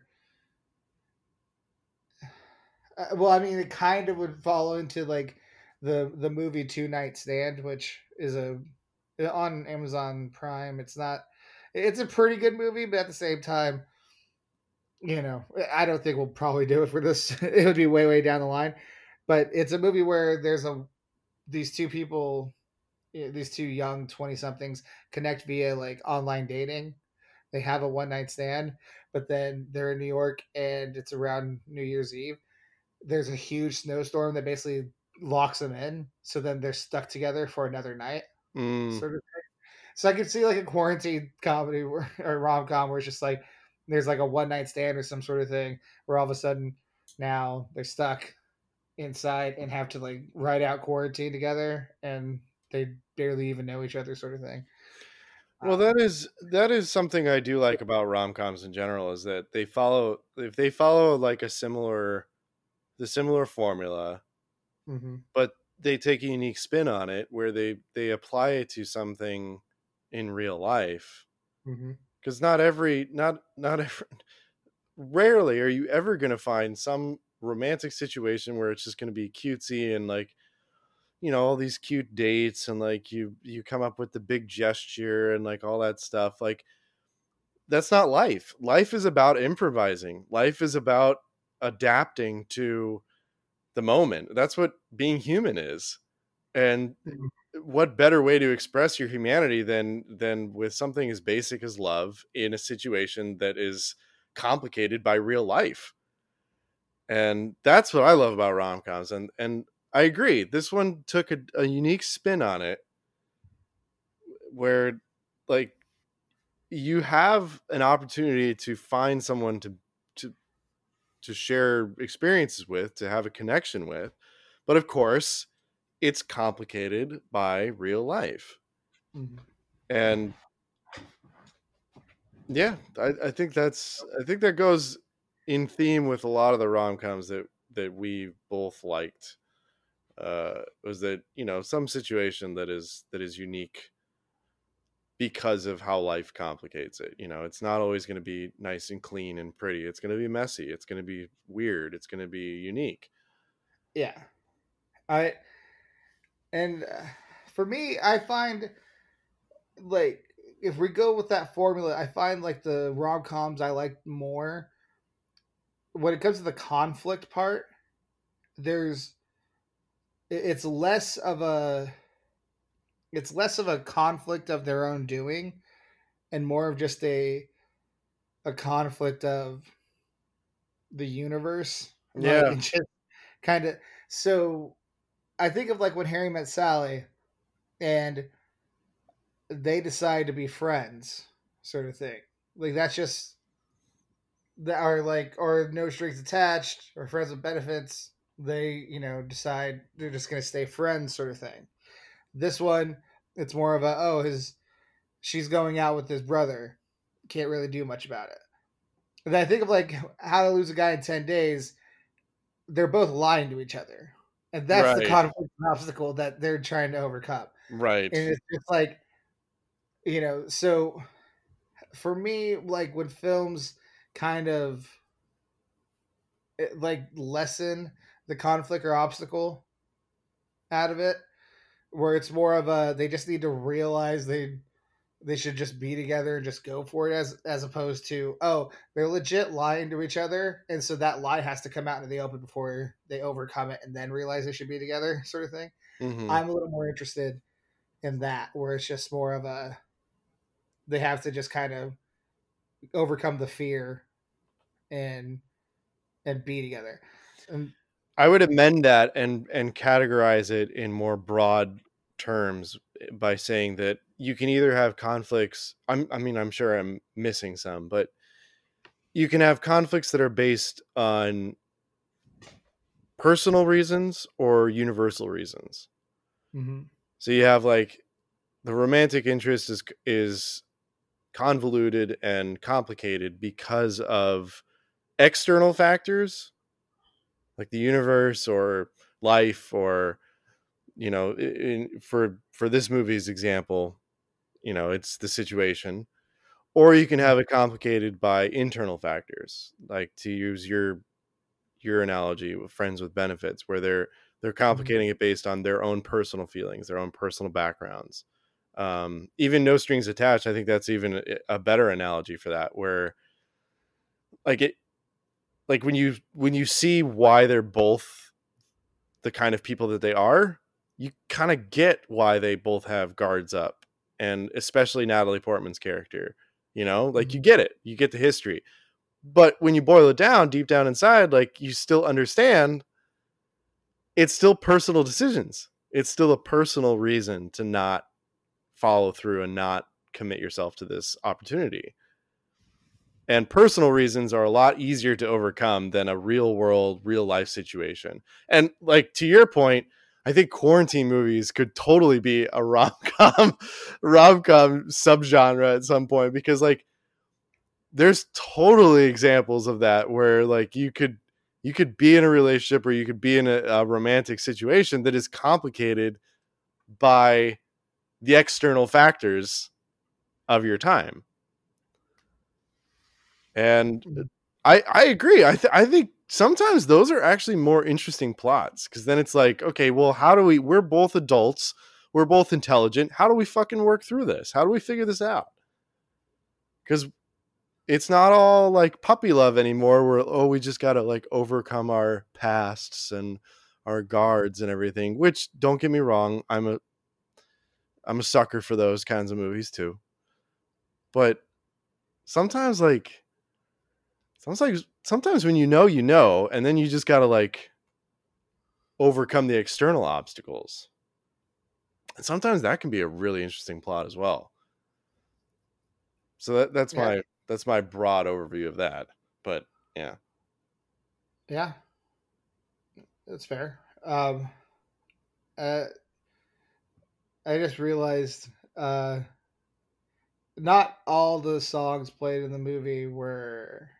uh, well, I mean, it kind of would fall into like the, the movie Two Night Stand, which is a, on Amazon Prime. It's not, it's a pretty good movie, but at the same time, you know, I don't think we'll probably do it for this. It would be way, way down the line, but it's a movie where there's a, these two people, you know, these two young twenty somethings connect via like online dating. They have a one night stand, but then they're in New York and it's around New Year's Eve. There's a huge snowstorm that basically locks them in. So then they're stuck together for another night. Mm. Sort of thing. So I could see like a quarantine comedy or, or rom-com where it's just like, there's like a one night stand or some sort of thing where all of a sudden now they're stuck inside and have to like ride out quarantine together, and they barely even know each other, sort of thing. Well, um, that is, that is something I do like about rom-coms in general, is that they follow, if they follow like a similar, the similar formula, mm-hmm. but they take a unique spin on it where they, they apply it to something in real life. Mm-hmm. Because not every, not, not every, rarely are you ever going to find some romantic situation where it's just going to be cutesy and like, you know, all these cute dates and like you, you come up with the big gesture and like all that stuff. Like, that's not life. Life is about improvising. Life is about adapting to the moment. That's what being human is. And what better way to express your humanity than than with something as basic as love in a situation that is complicated by real life? And that's what I love about rom-coms. And and I agree, this one took a, a unique spin on it, where like you have an opportunity to find someone to to to share experiences with, to have a connection with, but of course it's complicated by real life. Mm-hmm. And yeah, I, I think that's, I think that goes in theme with a lot of the rom-coms that, that we both liked, uh, was that, you know, some situation that is, that is unique because of how life complicates it. You know, it's not always going to be nice and clean and pretty. It's going to be messy. It's going to be weird. It's going to be unique. Yeah. I, And for me, I find, like, if we go with that formula, I find, like, the rom-coms I like more. When it comes to the conflict part, there's, it's less of a, it's less of a conflict of their own doing and more of just a, a conflict of the universe. Yeah. Like, just kind of, so... I think of like when Harry Met Sally and they decide to be friends, sort of thing. Like that's just that are like, or No Strings Attached or Friends with Benefits. They, you know, decide they're just going to stay friends, sort of thing. This one, it's more of a, oh, his, she's going out with his brother. Can't really do much about it. And I think of like How to Lose a Guy in ten days. They're both lying to each other. And that's right. The conflict and obstacle that they're trying to overcome. Right. And it's just like, you know, so for me, like when films kind of like lessen the conflict or obstacle, out of it, where it's more of a they just need to realize they they should just be together and just go for it, as as opposed to, oh, they're legit lying to each other, and so that lie has to come out into the open before they overcome it and then realize they should be together, sort of thing. Mm-hmm. I'm a little more interested in that, where it's just more of a they have to just kind of overcome the fear and and be together. And I would amend that and and categorize it in more broad terms by saying that you can either have conflicts. I'm, I mean, I'm sure I'm missing some, but you can have conflicts that are based on personal reasons or universal reasons. Mm-hmm. So you have like the romantic interest is is convoluted and complicated because of external factors like the universe or life, or, you know, in, for for this movie's example, you know, it's the situation. Or you can have it complicated by internal factors, like, to use your your analogy with Friends with Benefits, where they're they're complicating it based on their own personal feelings, their own personal backgrounds. Um, even No Strings Attached, I think that's even a, a better analogy for that, where like it, like when you when you see why they're both the kind of people that they are, you kind of get why they both have guards up, and especially Natalie Portman's character, you know, like you get it, you get the history. But when you boil it down deep down inside, like you still understand it's still personal decisions. It's still a personal reason to not follow through and not commit yourself to this opportunity. And personal reasons are a lot easier to overcome than a real world, real life situation. And like, to your point, I think quarantine movies could totally be a rom-com, rom-com subgenre at some point, because like there's totally examples of that where like you could, you could be in a relationship or you could be in a, a romantic situation that is complicated by the external factors of your time. And I, I agree. I th- I think sometimes those are actually more interesting plots, because then it's like, okay, well, how do we, we're both adults. We're both intelligent. How do we fucking work through this? How do we figure this out? Because it's not all like puppy love anymore, where, oh, we just got to like overcome our pasts and our guards and everything, which, don't get me wrong, I'm a, I'm a sucker for those kinds of movies too. But sometimes like, Sounds like sometimes when you know, you know, and then you just got to like overcome the external obstacles. And sometimes that can be a really interesting plot as well. So that, that's yeah. my, that's my broad overview of that, but yeah. Yeah. That's fair. Um, uh, I just realized, uh, not all the songs played in the movie were,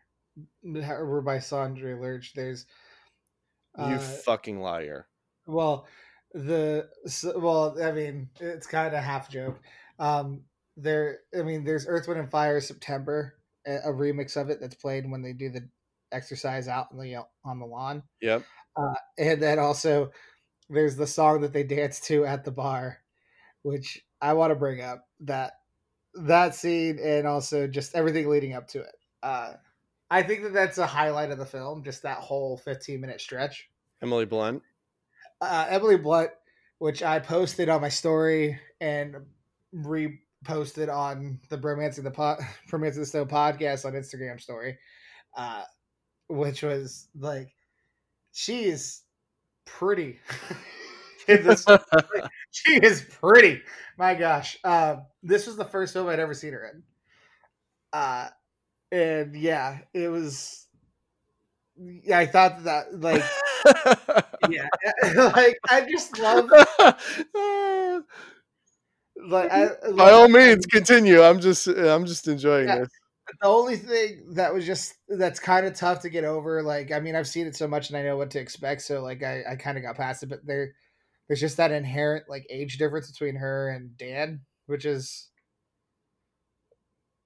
We're by Sondre Lerche. There's uh, you fucking liar. Well, the well, I mean, it's kind of half joke. Um, there, I mean, there's Earth, Wind, and Fire September, a remix of it that's played when they do the exercise out on the on the lawn. Yep. Uh, and then also there's the song that they dance to at the bar, which I want to bring up, that that scene, and also just everything leading up to it. Uh, I think that that's a highlight of the film, just that whole fifteen minute stretch. Emily Blunt. Uh, Emily Blunt, which I posted on my story and reposted on the Bromancing the, po- Bromancing the Stone podcast on Instagram story, uh, which was like, she is pretty. this, like, she is pretty. My gosh. Uh, this was the first film I'd ever seen her in. Uh, And yeah, it was, yeah, I thought that, like, yeah, like, I just love, like, I, like, by all means, continue. I'm just, I'm just enjoying yeah, this. The only thing that was just, that's kind of tough to get over. Like, I mean, I've seen it so much and I know what to expect. So like, I, I kind of got past it, but there, there's just that inherent like age difference between her and Dan, which is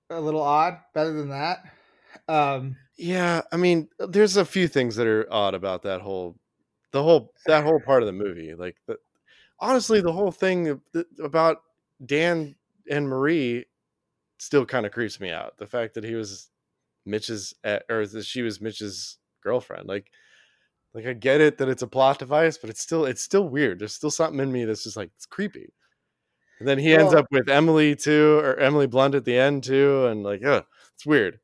a little odd. Better than that, um yeah I mean, there's a few things that are odd about that whole the whole that whole part of the movie, like the, honestly, the whole thing about Dan and Marie still kind of creeps me out. The fact that he was Mitch's, or that she was Mitch's girlfriend. Like, like I get it that it's a plot device, but it's still, it's still weird. There's still something in me that's just like, it's creepy. And then he ends oh. up with Emily too, or Emily Blunt at the end too. And like, yeah, it's weird.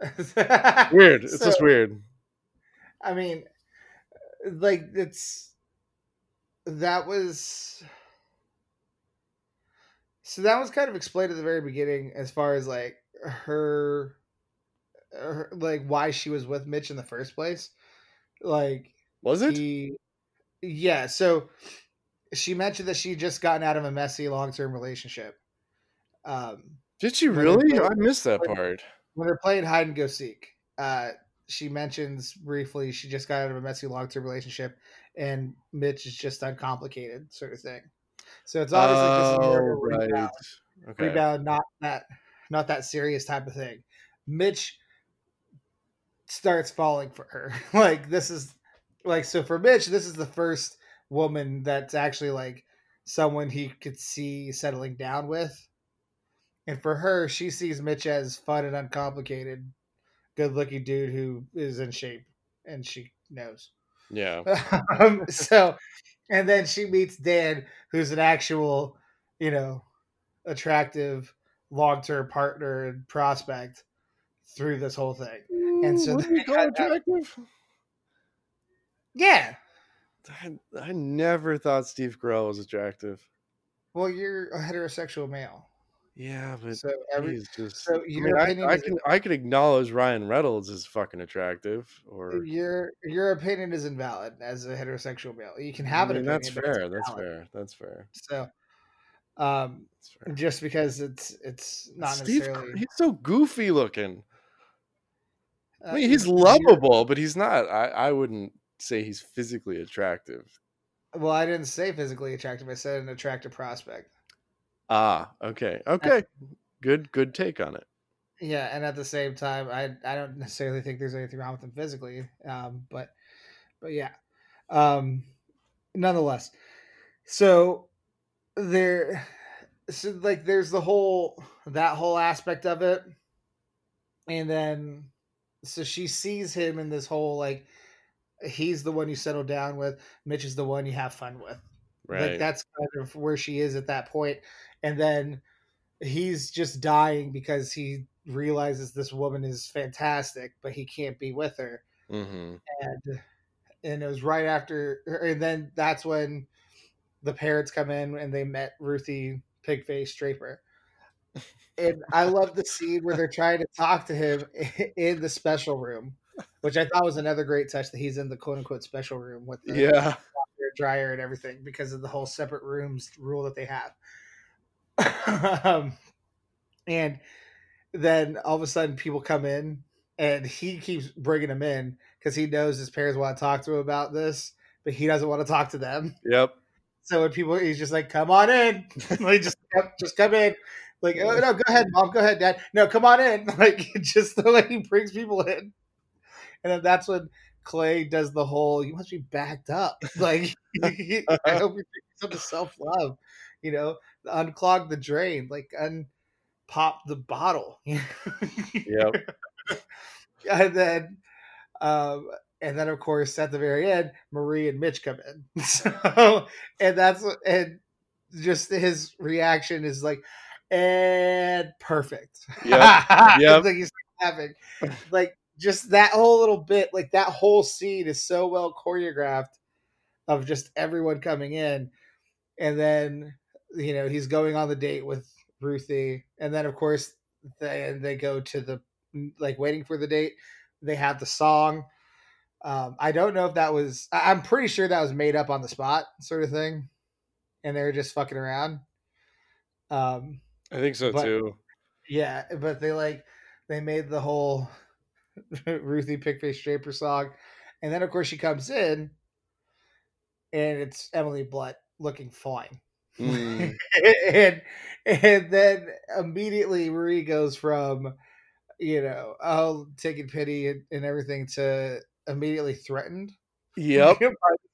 Weird. It's so, just weird. I mean, like it's, that was, so that was kind of explained at the very beginning as far as like her, her like why she was with Mitch in the first place. Like, was it? He, yeah. So she mentioned that she just gotten out of a messy long-term relationship. Um, Did she really? Playing, I missed that when, part. When they're playing hide and go seek, uh, she mentions briefly she just got out of a messy long-term relationship, and Mitch is just uncomplicated sort of thing. So it's obviously oh, just a right. rebound, okay. rebound, not that, not that serious type of thing. Mitch starts falling for her. Like this is like, so for Mitch, this is the first woman that's actually like someone he could see settling down with. And for her, she sees Mitch as fun and uncomplicated, good looking dude who is in shape, and she knows. Yeah. um, so, and then she meets Dan, who's an actual, you know, attractive long-term partner and prospect through this whole thing. Ooh, and so what do you call attractive? Out. Yeah. I, I never thought Steve Carell was attractive. Well, you're a heterosexual male. Yeah, but so every, he's just. So your I, mean, I, I can I can acknowledge Ryan Reynolds is fucking attractive, or your your opinion is invalid as a heterosexual male. You can have I mean, an opinion. That's fair. That's fair. That's fair. So, um, fair. Just because it's it's not Steve, necessarily. He's so goofy looking. Uh, I mean, he's lovable, but he's not. I, I wouldn't say he's physically attractive. Well, I didn't say physically attractive. I said an attractive prospect. Ah, okay. Okay. Good good take on it. Yeah, and at the same time, I I don't necessarily think there's anything wrong with him physically. Um, but but yeah. Um nonetheless. So there so like there's the whole that whole aspect of it. And then so she sees him in this whole like he's the one you settle down with, Mitch is the one you have fun with. Right. Like that's kind of where she is at that point. And then he's just dying because he realizes this woman is fantastic, but he can't be with her. Mm-hmm. And and it was right after, and then that's when the parents come in and they met Ruthie Pigface Draper. And I love the scene where they're trying to talk to him in the special room, which I thought was another great touch that he's in the quote unquote special room with the yeah. dryer and everything because of the whole separate rooms rule that they have. um, and then all of a sudden people come in and he keeps bringing them in because he knows his parents want to talk to him about this, but he doesn't want to talk to them. Yep. So when people, he's just like, come on in. Like, just, just come in. Like, oh no, go ahead, mom. Go ahead, dad. No, come on in. Like, just the way he brings people in. And then that's when Clay does the whole, you must be backed up. Like, I hope you're taking some self-love, you know? Unclog the drain, like unpop the bottle. Yep. And then, um, and then of course at the very end, Marie and Mitch come in. So, and that's and just his reaction is like, and perfect. Yeah, yep. Like he's laughing, like just that whole little bit, like that whole scene is so well choreographed of just everyone coming in, and then. You know, he's going on the date with Ruthie. And then, of course, they, they go to the, like, waiting for the date. They have the song. Um, I don't know if that was, I'm pretty sure that was made up on the spot sort of thing. And they were just fucking around. Um, I think so, but, too. Yeah, but they, like, they made the whole Ruthie Pigface Draper song. And then, of course, she comes in. And it's Emily Blunt looking fine. Mm. and and then immediately Marie goes from, you know, oh, taking pity and, and everything to immediately threatened. Yep.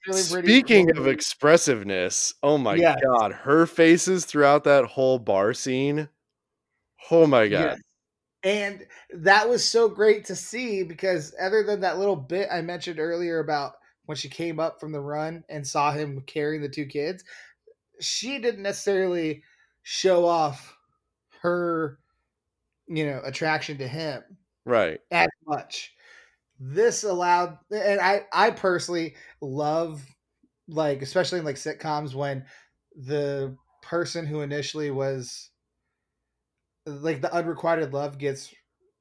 Really Speaking pretty. of expressiveness, oh my yes. God, her faces throughout that whole bar scene. Oh my God. Yes. And that was so great to see, because other than that little bit I mentioned earlier about when she came up from the run and saw him carrying the two kids, she didn't necessarily show off her, you know, attraction to him. Right. As much. This allowed, and I, I personally love, like, especially in like sitcoms, when the person who initially was like the unrequited love gets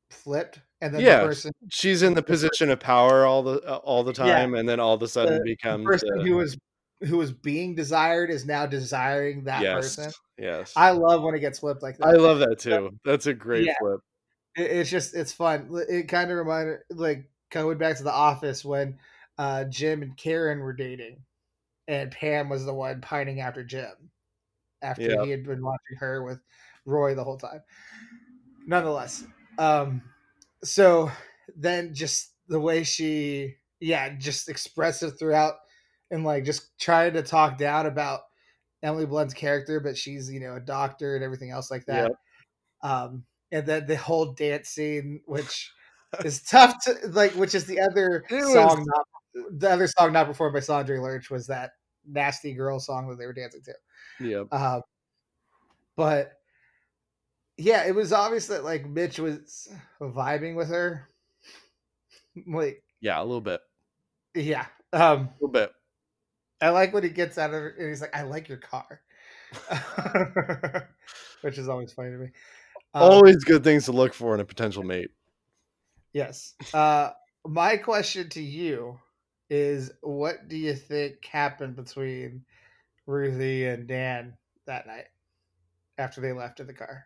flipped, and then yeah, the person she's in the position of power all the uh, all the time, yeah, and then all of a sudden the, becomes the person the, who was who was being desired is now desiring that yes, person. Yes, I love when it gets flipped like that. I love that too. That's a great yeah. flip. It, it's just it's fun. It kind of reminded like. Going back to The Office when uh, Jim and Karen were dating, and Pam was the one pining after Jim after yep. he had been watching her with Roy the whole time. Nonetheless, um, so then just the way she, yeah, just expressive throughout, and like just trying to talk down about Emily Blunt's character, but she's, you know, a doctor and everything else like that. Yep. Um, and then the whole dance scene, which. It's tough to like, which is the other was, song, not, the other song not performed by Sondre Lerche was that nasty girl song that they were dancing to. Yeah. Uh, but yeah, it was obvious that like Mitch was vibing with her. Like, yeah, a little bit. Yeah. Um, a little bit. I like when he gets out of her and he's like, I like your car, which is always funny to me. Um, always good things to look for in a potential mate. Yes. Uh, my question to you is, what do you think happened between Ruthie and Dan that night after they left in the car?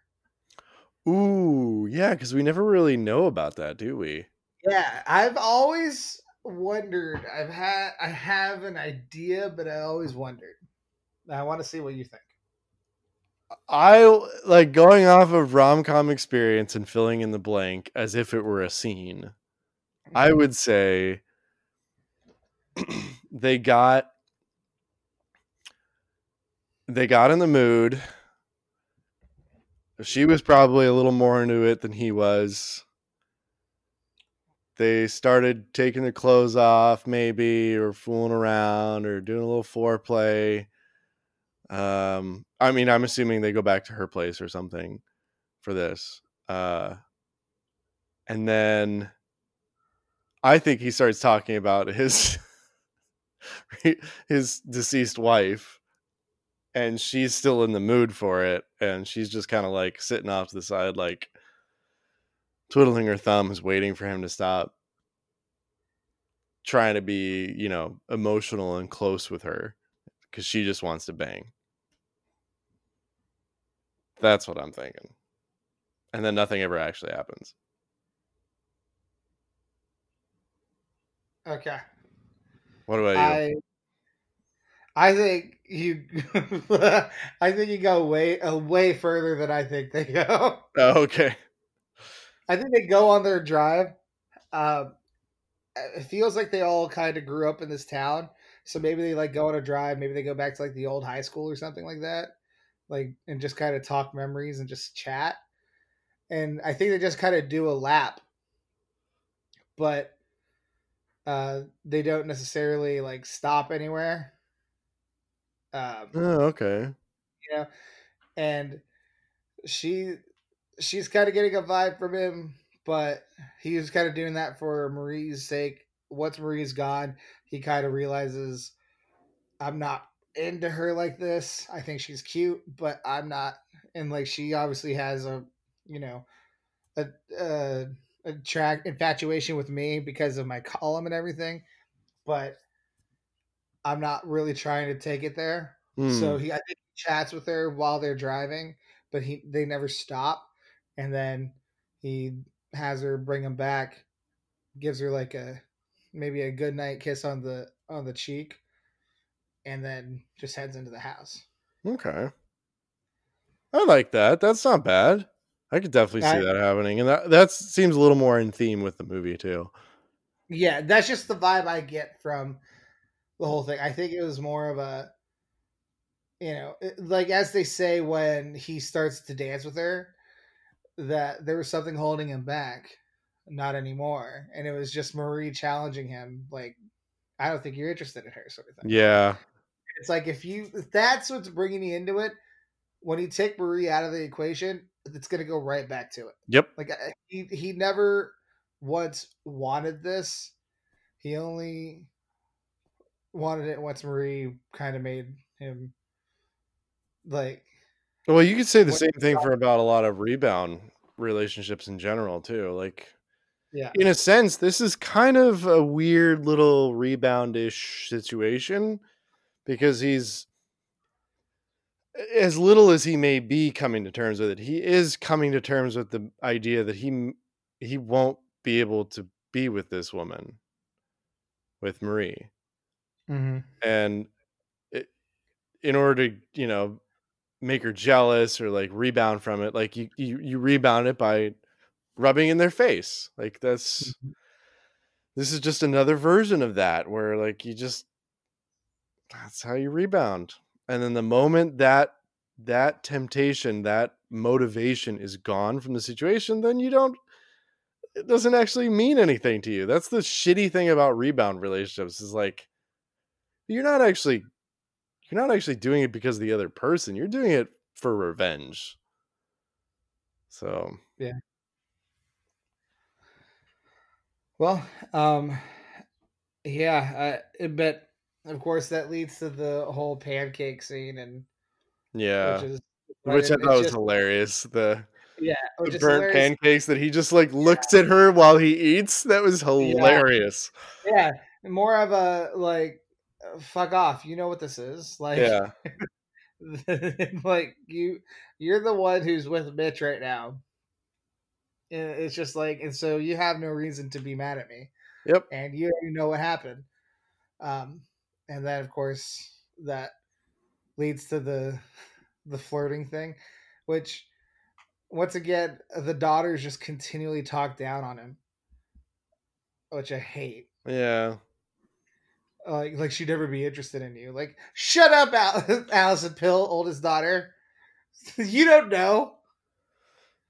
Ooh, yeah, because we never really know about that, do we? Yeah, I've always wondered. I've had, I have an idea, but I always wondered. I want to see what you think. I like going off of rom-com experience and filling in the blank as if it were a scene. I would say they got they got in the mood. She was probably a little more into it than he was. They started taking their clothes off, maybe, or fooling around, or doing a little foreplay. Um, I mean, I'm assuming they go back to her place or something for this. Uh, and then I think he starts talking about his, his deceased wife, and she's still in the mood for it. And she's just kind of like sitting off to the side, like twiddling her thumbs, waiting for him to stop trying to be, you know, emotional and close with her, 'cause she just wants to bang. That's what I'm thinking. And then nothing ever actually happens. Okay. What about I, you? I think you I think you go way uh, way further than I think they go. Oh, okay. I think they go on their drive. Um, it feels like they all kind of grew up in this town. So maybe they like go on a drive. Maybe they go back to like the old high school or something like that. Like, and just kind of talk memories and just chat. And I think they just kind of do a lap, but uh, they don't necessarily like stop anywhere. Um, oh, okay. You know, and she, she's kind of getting a vibe from him, but he was kind of doing that for Marie's sake. Once Marie's gone, he kind of realizes, I'm not into her like this. I think she's cute, but I'm not. And like, she obviously has a, you know, a, uh, a track infatuation with me because of my column and everything, but I'm not really trying to take it there. Mm. So he, I think he chats with her while they're driving, but he, they never stop. And then he has her bring him back, gives her like a, maybe a good night kiss on the on the cheek, and then just heads into the house. Okay. I like that. That's not bad. I could definitely see I, that happening. And that that seems a little more in theme with the movie too. Yeah, that's just the vibe I get from the whole thing. I think it was more of a, you know, like as they say when he starts to dance with her, that there was something holding him back. Not anymore. And it was just Marie challenging him, like, I don't think you're interested in her, sort of thing. Yeah. It's like, if you, if that's what's bringing you into it, when you take Marie out of the equation, it's going to go right back to it. Yep. Like, he, he never once wanted this. He only wanted it once Marie kind of made him, like... Well, you could say the same thing for about a lot of rebound relationships in general, too. Like, yeah, in a sense, this is kind of a weird little rebound-ish situation, because he's, as little as he may be coming to terms with it, he is coming to terms with the idea that he he won't be able to be with this woman, with Marie. Mm-hmm. And it, in order to, you know, make her jealous or like rebound from it, like you you, you rebound it by rubbing in their face. Like that's mm-hmm. This is just another version of that, where like you just, that's how you rebound. And then the moment that that temptation, that motivation is gone from the situation, then you don't, it doesn't actually mean anything to you. That's the shitty thing about rebound relationships, is like you're not actually You're not actually doing it because of the other person. You're doing it for revenge. So, yeah. Well, um, yeah, uh, but of course that leads to the whole pancake scene, and yeah, which, is, which I thought was just hilarious. The yeah, the burnt pancakes that he just like looks yeah. at her while he eats. That was hilarious. Yeah, yeah. More of a like, fuck off, you know what this is, like yeah. Like you you're the one who's with Mitch right now, and it's just like, and so you have no reason to be mad at me. Yep. And you you know what happened, um and then of course that leads to the the flirting thing, which once again the daughters just continually talk down on him, which I hate. Yeah. Like, like she'd never be interested in you. Like, shut up, Al- Allison Pill, oldest daughter. You don't know.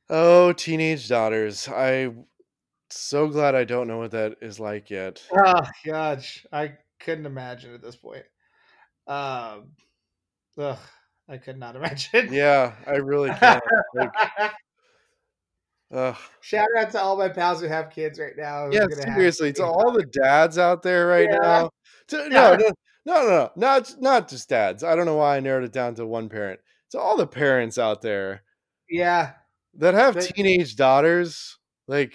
Oh, teenage daughters. I'm so glad I don't know what that is like yet. Oh, gosh. I couldn't imagine at this point. Um, ugh, I could not imagine. Yeah, I really can't. Like, Uh, shout out to all my pals who have kids right now. Yeah, seriously, to all the dads out there right yeah. now. To, no, no, no, no, not not just dads. I don't know why I narrowed it down to one parent. To all the parents out there, yeah, that have but, teenage daughters, like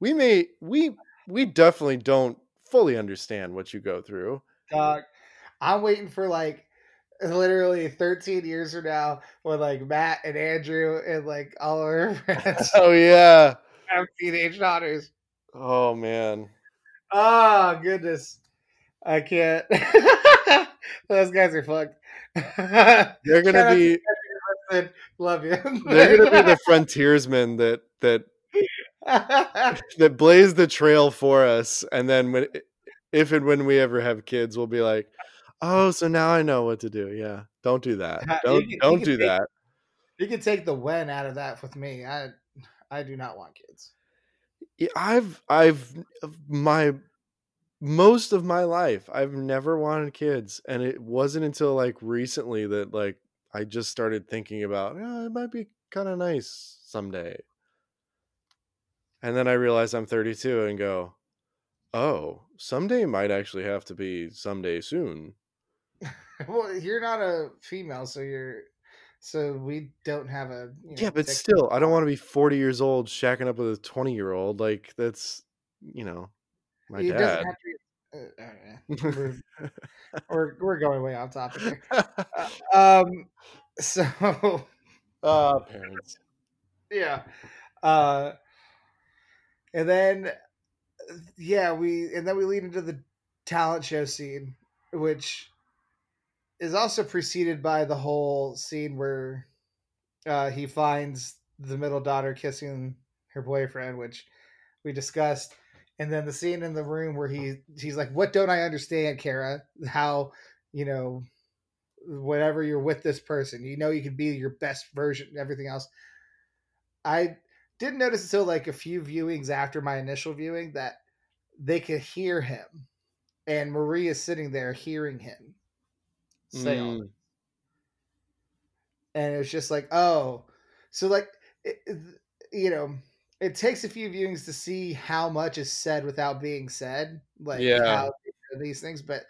we may, we we definitely don't fully understand what you go through. Dog, I'm waiting for like. Literally thirteen years from now, when like Matt and Andrew and like all of our friends. Oh yeah, have teenage daughters. Oh man. Oh goodness, I can't. Those guys are fucked. They're gonna be. Love you. They're gonna be the frontiersmen that that that blaze the trail for us, and then when, if and when we ever have kids, we'll be like, oh, so now I know what to do. Yeah. Don't do that. Don't you can, don't you do take, that. You can take the when out of that with me. I I do not want kids. Yeah, I've I've my most of my life I've never wanted kids, and it wasn't until like recently that like I just started thinking about, oh, it might be kind of nice someday. And then I realized I'm thirty-two and go, oh, someday might actually have to be someday soon. Well, you're not a female, so you're, so we don't have a, you know, yeah, but still, life. I don't want to be forty years old shacking up with a twenty year old. Like that's, you know, my it dad. Doesn't have to be, uh, we're, we're, we're going way off topic here. Um, so, uh, parents. Yeah. Uh, and then, yeah, we, and then we lead into the talent show scene, which is also preceded by the whole scene where uh, he finds the middle daughter kissing her boyfriend, which we discussed And then the scene in the room where he he's like, what don't I understand, Kara? How, you know, whenever you're with this person, you know, you can be your best version and everything else. I didn't notice until like a few viewings after my initial viewing that they could hear him. And Marie is sitting there hearing him say all this. And it was just like, oh. So like, it, it, you know, it takes a few viewings to see how much is said without being said. Like, yeah. How these things. But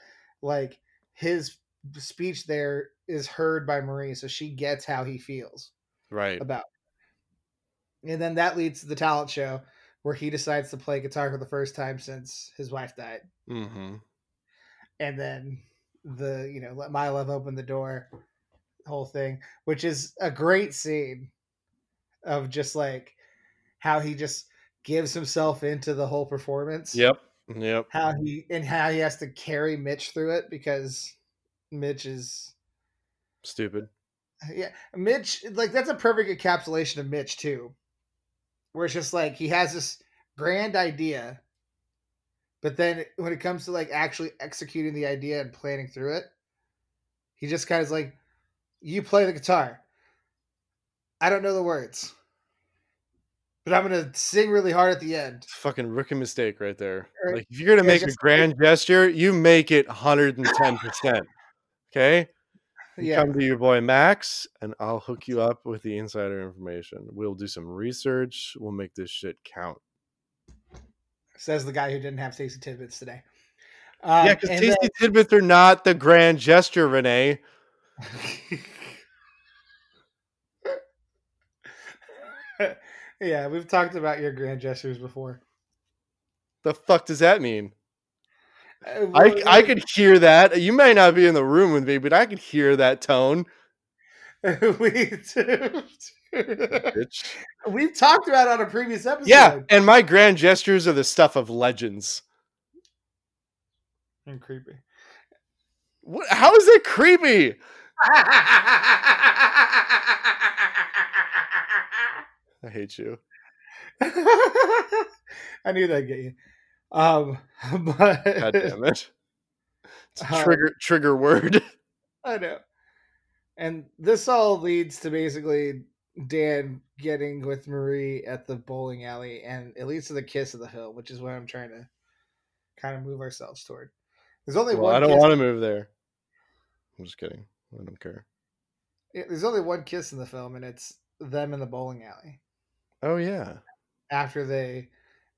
like, his speech there is heard by Marie. So she gets how he feels. Right. About it. And then that leads to the talent show, where he decides to play guitar for the first time since his wife died. Mm-hmm. And then the, you know, let my love open the door whole thing, which is a great scene of just like how he just gives himself into the whole performance. Yep. Yep. How he, and how he has to carry Mitch through it, because Mitch is stupid. Yeah. Mitch, like, that's a perfect encapsulation of Mitch too. Where it's just like, he has this grand idea, but then when it comes to like actually executing the idea and planning through it, he just kind of is like, you play the guitar. I don't know the words, but I'm going to sing really hard at the end. Fucking rookie mistake right there. Or, like, if you're going to make a grand like, gesture, you make it one hundred ten percent. Okay. You yeah. Come to your boy Max, and I'll hook you up with the insider information. We'll do some research. We'll make this shit count. Says the guy who didn't have tasty tidbits today. Um, yeah, because tasty then... tidbits are not the grand gesture, Renee. Yeah, we've talked about your grand gestures before. The fuck does that mean? Uh, well, I I could hear that. You may not be in the room with me, but I could hear that tone. we do, We've talked about it on a previous episode. Yeah, and my grand gestures are the stuff of legends. And creepy. What? How is it creepy? I hate you. I knew that'd get you. Um, but God damn it. It's a trigger um, trigger word. I know. And this all leads to basically Dan getting with Marie at the bowling alley, and it leads to the kiss of the hill, which is what I'm trying to kind of move ourselves toward. There's only well, one I don't kiss want to move there. I'm just kidding. I don't care. Yeah, there's only one kiss in the film, and it's them in the bowling alley. Oh yeah. After they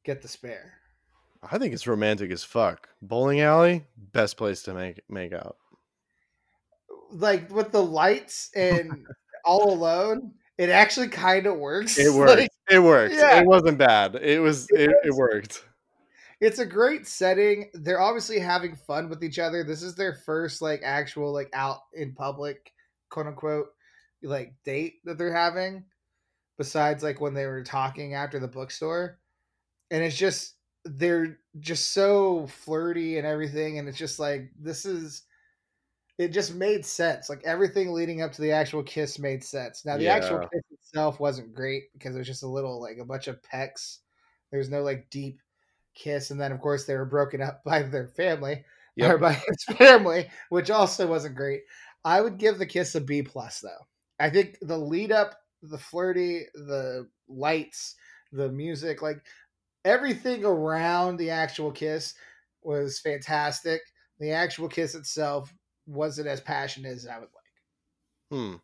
get the spare. I think it's romantic as fuck. Bowling alley, best place to make make out. Like, with the lights and all alone, it actually kind of works. It worked. Like, it worked. Yeah. It wasn't bad. It was. It, it, it worked. It's a great setting. They're obviously having fun with each other. This is their first like actual like out in public, quote unquote, like date that they're having. Besides like when they were talking after the bookstore, and it's just. They're just so flirty and everything, and it's just like, this is, it just made sense. Like, everything leading up to the actual kiss made sense. Now the yeah. actual kiss itself wasn't great, because it was just a little like a bunch of pecks. There was no like deep kiss, and then of course they were broken up by their family yep. or by his family, which also wasn't great. I would give the kiss a B plus though. I think the lead up, the flirty, the lights, the music, like everything around the actual kiss was fantastic. The actual kiss itself wasn't as passionate as I would like. Hmm.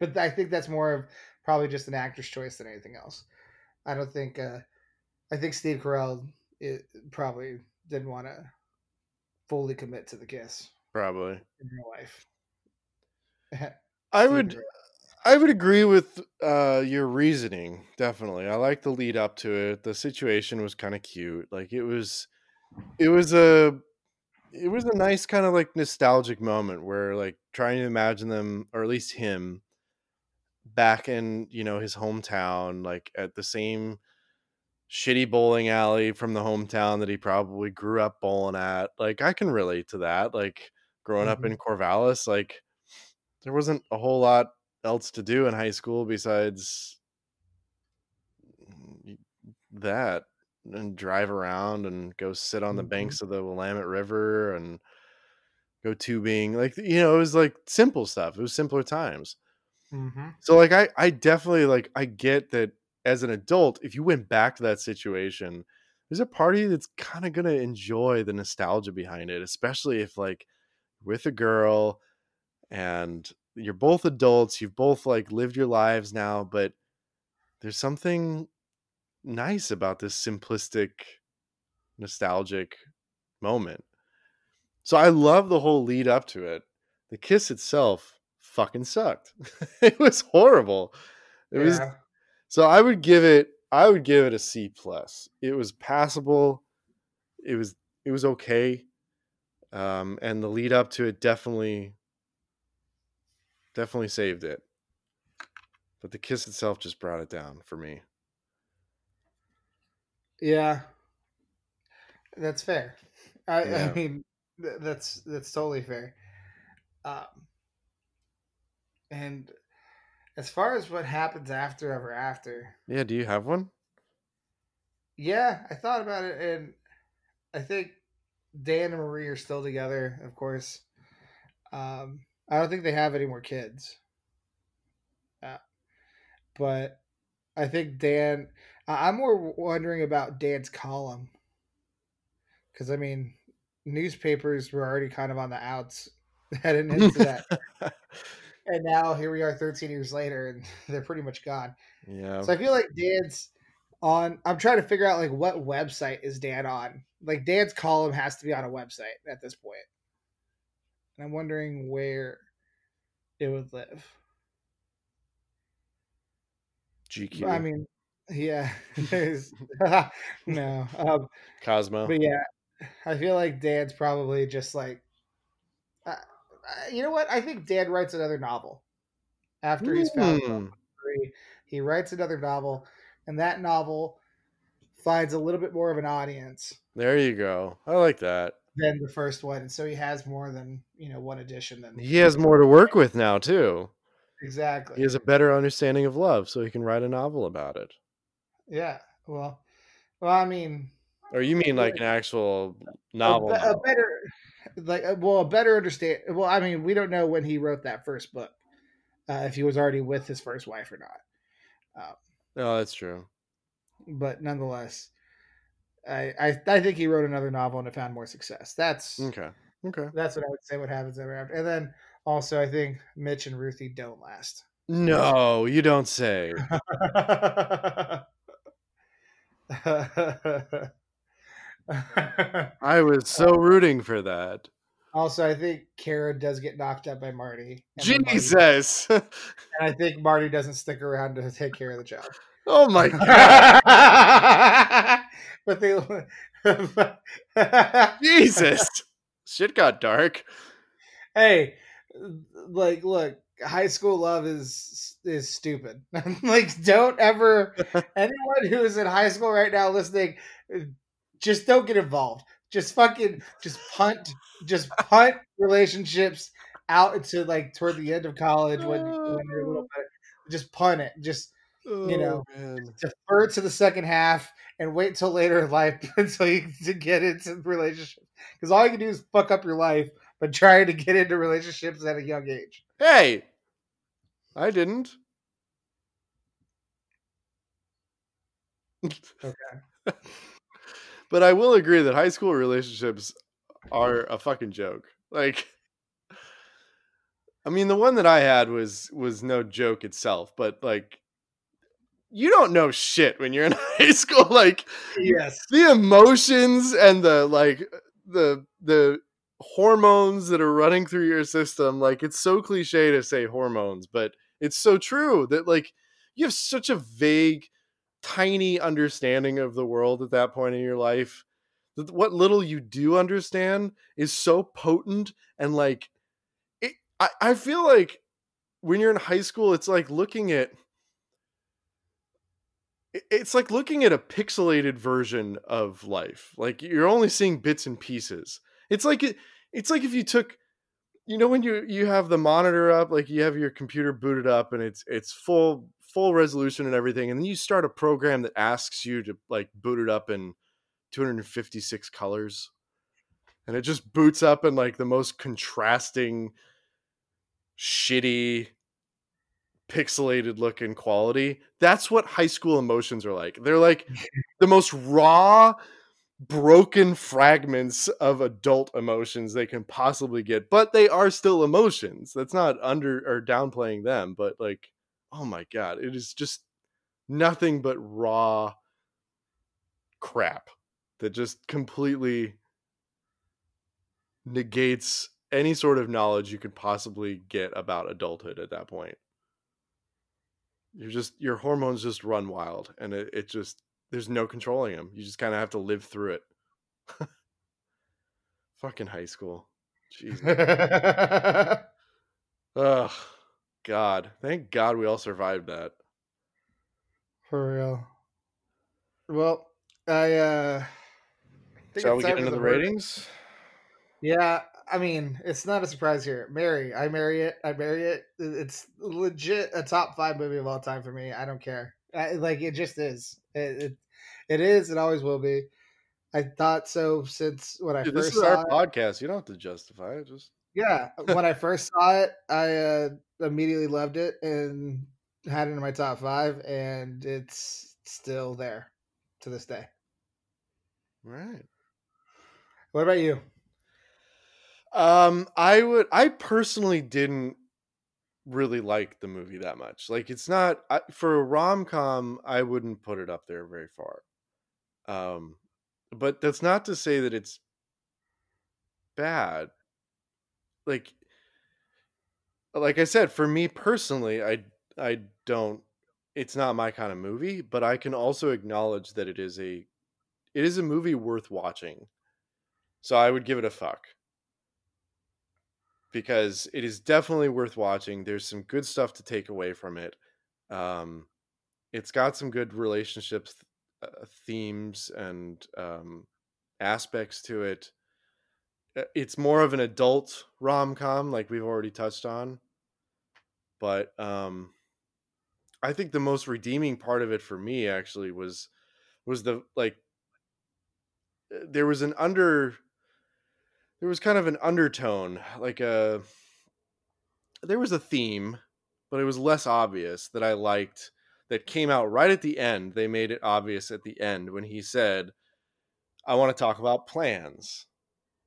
But I think that's more of probably just an actor's choice than anything else. I don't think... Uh, I think Steve Carell it, probably didn't want to fully commit to the kiss. Probably. In real life. I would... Carell. I would agree with uh, your reasoning. Definitely. I like the lead up to it. The situation was kind of cute. Like, it was, it was a, it was a nice kind of like nostalgic moment where like trying to imagine them, or at least him back in, you know, his hometown, like at the same shitty bowling alley from the hometown that he probably grew up bowling at. Like, I can relate to that. Like, growing mm-hmm. up in Corvallis, like there wasn't a whole lot else to do in high school besides that, and drive around and go sit on the mm-hmm. banks of the Willamette River and go tubing. Like, you know, it was like simple stuff. It was simpler times. Mm-hmm. So like, I, I definitely like, I get that as an adult, if you went back to that situation, there's a party that's kind of going to enjoy the nostalgia behind it, especially if like with a girl and you're both adults, you've both like lived your lives now, but there's something nice about this simplistic nostalgic moment. So I love the whole lead up to it. The kiss itself fucking sucked. It was horrible. It yeah. was so I would give it I would give it a C plus. It was passable. It was it was okay. Um, and the lead up to it definitely definitely saved it. But the kiss itself just brought it down for me. Yeah, that's fair. I, yeah. I mean, th- that's that's totally fair. Um, and as far as what happens after Ever After, yeah, do you have one? Yeah, I thought about it, and I think Dan and Marie are still together, of course. Um, I don't think they have any more kids, uh, but I think Dan. I'm more wondering about Dan's column. Because, I mean, newspapers were already kind of on the outs heading into that. And now here we are thirteen years later, and they're pretty much gone. Yeah. So I feel like Dan's on – I'm trying to figure out, like, what website is Dan on? Like, Dan's column has to be on a website at this point. And I'm wondering where it would live. G Q. I mean – yeah, there's no um, Cosmo. But yeah, I feel like Dan's probably just like, uh, uh, you know what? I think Dan writes another novel after mm. he's found three. He writes another novel, and that novel finds a little bit more of an audience. There you go. I like that. Than the first one, and so he has more than you know one edition. Than he has more to work with now too. Exactly. He has a better understanding of love, so he can write a novel about it. Yeah, well, well, I mean, or you mean like an actual novel? A, a better, like, well, a better understand. Well, I mean, we don't know when he wrote that first book, uh, if he was already with his first wife or not. Um, oh, that's true. But nonetheless, I, I, I think he wrote another novel and it found more success. That's okay. Okay, that's what I would say. What happens ever after, and then also, I think Mitch and Ruthie don't last. No, you don't say. I was so rooting for that. Also, I think Kara does get knocked up by Marty. Jesus! Marty, and I think Marty doesn't stick around to take care of the job. Oh my god! But they, Jesus, shit got dark. Hey, like, look. High school love is is stupid. Like, don't ever anyone who is in high school right now listening, just don't get involved. Just fucking just punt, just punt relationships out into like toward the end of college when, when you're a little bit. Just punt it. Just you know, oh, defer to the second half and wait till later in life until you can get into relationships. Because all you can do is fuck up your life by trying to get into relationships at a young age. Hey, I didn't. Okay. But I will agree that high school relationships are a fucking joke. Like, I mean, the one that I had was was no joke itself, but like, you don't know shit when you're in high school. Like, yes, the emotions and the like the the hormones that are running through your system, like, it's so cliche to say hormones, but it's so true that like you have such a vague, tiny understanding of the world at that point in your life that what little you do understand is so potent. And like it, I, I feel like when you're in high school, it's like looking at it's like looking at a pixelated version of life. Like, you're only seeing bits and pieces. It's like it, it's like if you took, you know, when you you have the monitor up, like you have your computer booted up and it's it's full full resolution and everything, and then you start a program that asks you to like boot it up in two hundred fifty-six colors, and it just boots up in like the most contrasting, shitty, pixelated looking quality. That's what high school emotions are like. They're like the most raw, broken fragments of adult emotions they can possibly get, but they are still emotions. That's not under or downplaying them, but like, oh my God, it is just nothing but raw crap that just completely negates any sort of knowledge you could possibly get about adulthood at that point. You're just, your hormones just run wild, and it, it just, there's no controlling them. You just kind of have to live through it. Fucking high school. Jeez. Ugh. God. Thank God we all survived that. For real. Well, I, uh, I think shall we get into the ratings? Yeah. I mean, it's not a surprise here. Mary, I marry it. I marry it. It's legit a top five movie of all time for me. I don't care. I, like, it just is. It, it it is. It always will be. I thought so since when I Dude, first saw it. This is our it. podcast. You don't have to justify it. Just yeah. When I first saw it, I uh, immediately loved it and had it in my top five, and it's still there to this day. Right. What about you? Um, I would. I personally didn't really like the movie that much. Like, it's not I, for a rom-com, I wouldn't put it up there very far. Um, but that's not to say that it's bad. Like, like I said, for me personally, I I don't. It's not my kind of movie. But I can also acknowledge that it is a, it is a movie worth watching. So I would give it a fuck. Because it is definitely worth watching. There's some good stuff to take away from it. Um, it's got some good relationships, uh, themes, and um, aspects to it. It's more of an adult rom-com, like we've already touched on. But um, I think the most redeeming part of it for me actually was was the like. There was an under. There was kind of an undertone, like a, there was a theme, but it was less obvious that I liked, that came out right at the end. They made it obvious at the end when he said, I want to talk about plans.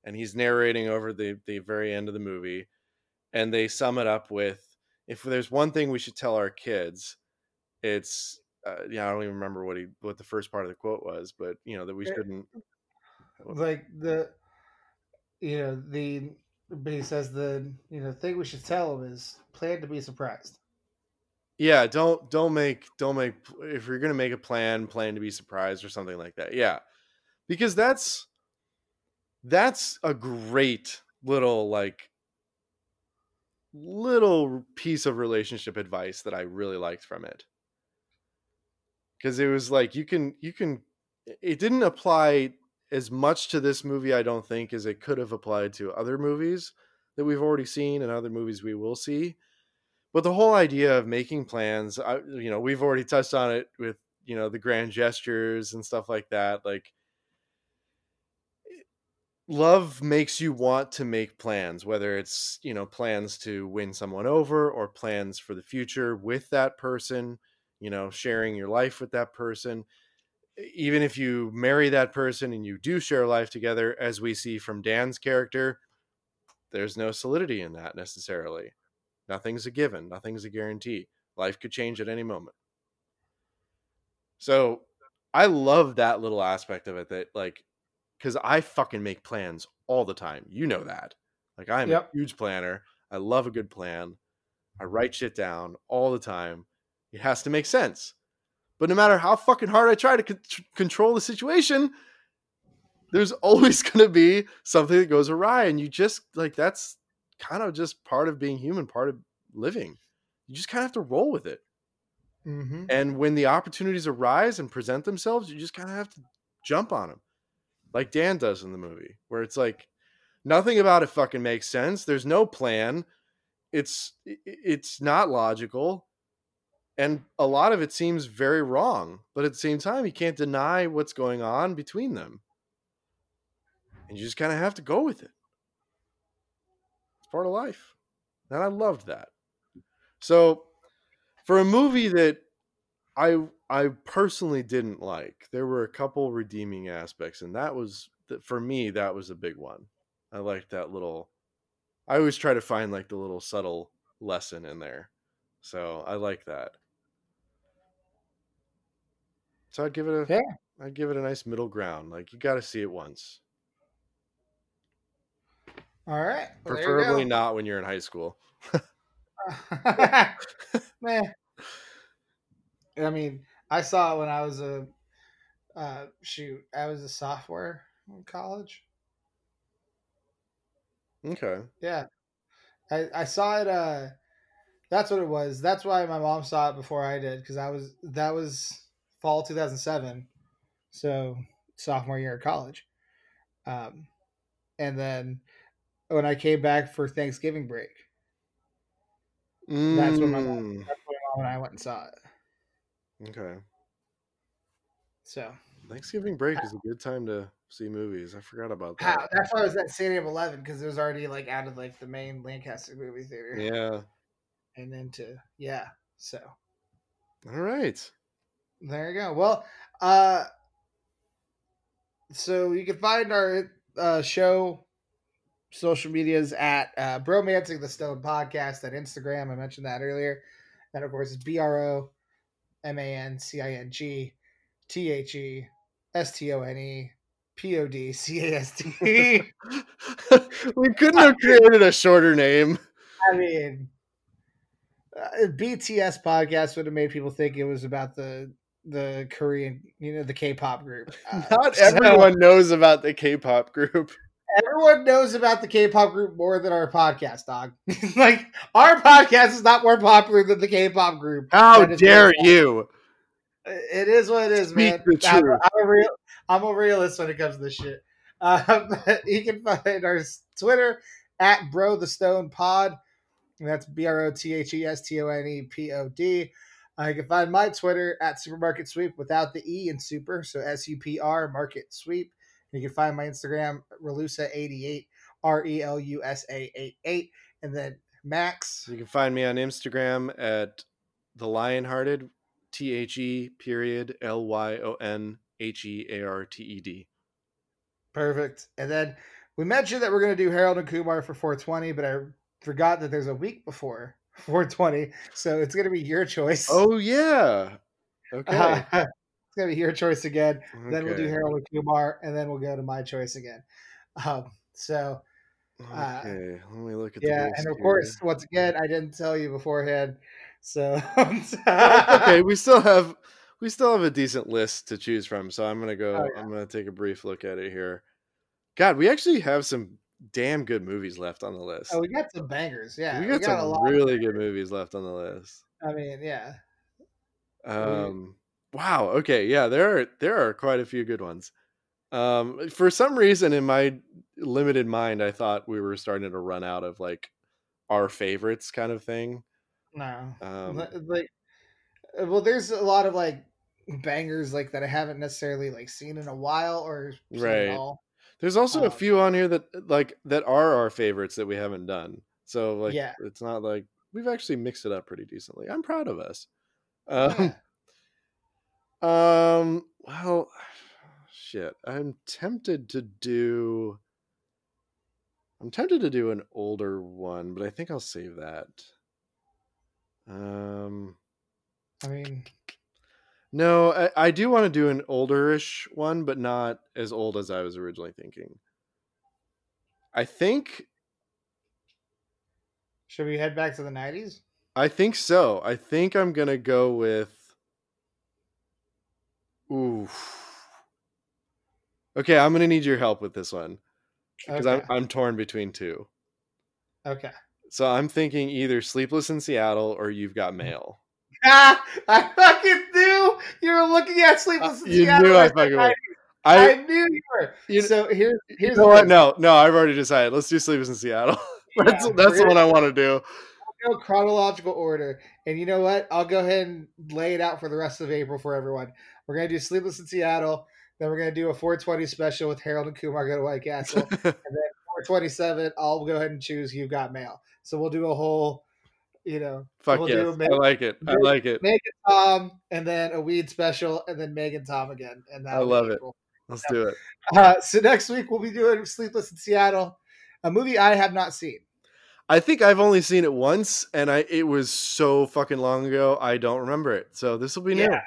And he's narrating over the, the very end of the movie. And they sum it up with, if there's one thing we should tell our kids, it's, uh, yeah, I don't even remember what he, what the first part of the quote was, but you know, that we shouldn't. Like the, You know, the, but he says the, you know, thing we should tell him is plan to be surprised. Yeah. Don't, don't make, don't make, if you're going to make a plan, plan to be surprised or something like that. Yeah. Because that's, that's a great little, like, little piece of relationship advice that I really liked from it. Cause it was like, you can, you can, it didn't apply as much to this movie, I don't think, as it could have applied to other movies that we've already seen and other movies we will see. But the whole idea of making plans, I, you know, we've already touched on it with, you know, the grand gestures and stuff like that. Like, love makes you want to make plans, whether it's, you know, plans to win someone over or plans for the future with that person, you know, sharing your life with that person. Even if you marry that person and you do share life together, as we see from Dan's character, there's no solidity in that necessarily. Nothing's a given. Nothing's a guarantee. Life could change at any moment. So I love that little aspect of it, that like, cause I fucking make plans all the time. You know that. Like, I'm yep. a huge planner. I love a good plan. I write shit down all the time. It has to make sense. But no matter how fucking hard I try to con- control the situation, there's always going to be something that goes awry. And you just, like, that's kind of just part of being human, part of living. You just kind of have to roll with it. Mm-hmm. And when the opportunities arise and present themselves, you just kind of have to jump on them. Like Dan does in the movie, where it's like, nothing about it fucking makes sense. There's no plan. It's, it's not logical. And a lot of it seems very wrong, but at the same time, you can't deny what's going on between them. And you just kind of have to go with it. It's part of life. And I loved that. So for a movie that I I personally didn't like, there were a couple redeeming aspects. And that was, for me, that was a big one. I liked that little, I always try to find like the little subtle lesson in there. So I like that. So I'd give it a, yeah. I'd give it a nice middle ground. Like you got to see it once. All right. Well, preferably not when you're in high school. Man, I mean, I saw it when I was a uh, shoot. I was a sophomore in college. Okay. Yeah, I I saw it. Uh, That's what it was. That's why my mom saw it before I did, because I was that was fall two thousand seven, so sophomore year of college, um, and then when I came back for Thanksgiving break, mm. that's when my mom, that's when my mom and I went and saw it. Okay. So Thanksgiving break how, is a good time to see movies. I forgot about that. How, that's why I was at Santiam eleven, because it was already like out of like the main Lancaster movie theater. Yeah. And then to, yeah, so. All right. There you go. Well, uh, so you can find our uh, show, social medias at uh, Bromancing the Stone Podcast at Instagram. I mentioned that earlier. And, of course, it's B R O M A N C I N G T H E S T O N E P O D C A S T. We couldn't have created a shorter name. I mean... Uh, B T S podcast would have made people think it was about the the Korean, you know, the K-pop group. Uh, Not everyone so, knows about the K-pop group. Everyone knows about the K-pop group more than our podcast, dog. Like, our podcast is not more popular than the K-pop group. How dare you? It is what it is, Speak man. The I'm, truth. I'm, a real, I'm a realist when it comes to this shit. Um, you can find our Twitter at Bro the Stone Pod. And that's B R O T H E S T O N E P O D. Uh, you can find my Twitter at Supermarket Sweep without the E in super. So S U P R, Market Sweep. And you can find my Instagram, Relusa eighty-eight, R E L U S A eighty-eight. And then Max. You can find me on Instagram at The Lionhearted, T H E period L Y O N H E A R T E D. Perfect. And then we mentioned that we're going to do Harold and Kumar for four twenty, but I... forgot that there's a week before four twenty, so it's gonna be your choice. Oh yeah, okay. Uh, it's gonna be your choice again. Okay. Then we'll do Harold and Kumar, and then we'll go to my choice again. Um, so uh, okay, let me look at yeah, the and of here. Course, once again, I didn't tell you beforehand, so okay, we still have we still have a decent list to choose from. So I'm gonna go. Oh, yeah. I'm gonna take a brief look at it here. God, we actually have some damn good movies left on the list. Oh, we got some bangers. Yeah, we got, we got some a lot really good movies left on the list. I mean, yeah. Um. Wow. Okay. Yeah. There are there are quite a few good ones. Um. For some reason, in my limited mind, I thought we were starting to run out of like our favorites, kind of thing. No. Um. Like, well, there's a lot of like bangers like that I haven't necessarily like seen in a while or seen right. at all. There's also um, a few on here that like that are our favorites that we haven't done. So like yeah. it's not like we've actually mixed it up pretty decently. I'm proud of us. Um, yeah. um well shit. I'm tempted to do I'm tempted to do an older one, but I think I'll save that. Um I mean No, I, I do want to do an older-ish one, but not as old as I was originally thinking. I think... Should we head back to the nineties? I think so. I think I'm going to go with... Ooh. Okay, I'm going to need your help with this one. Because okay. I'm, I'm torn between two. Okay. So I'm thinking either Sleepless in Seattle or You've Got Mail. Ah, I fucking knew you were looking at Sleepless in Seattle. You knew I fucking I, I, I knew you were. You, so here's here's you know what? No, no, I've already decided. Let's do Sleepless in Seattle. Yeah, that's that's really the one I want to do. go chronological order. And you know what? I'll go ahead and lay it out for the rest of April for everyone. We're going to do Sleepless in Seattle. Then we're going to do a four twenty special with Harold and Kumar Go to White Castle. And then four twenty-seven, I'll go ahead and choose You've Got Mail. So we'll do a whole, you know. Fuck we'll yes. do Meg- I like it. I like it. Meg and Tom, and then a weed special, and then Meg and Tom again. And I love it. Cool. Let's so, do it. Uh, so next week we'll be doing Sleepless in Seattle, a movie I have not seen. I think I've only seen it once, and I it was so fucking long ago, I don't remember it. So this will be yeah. new.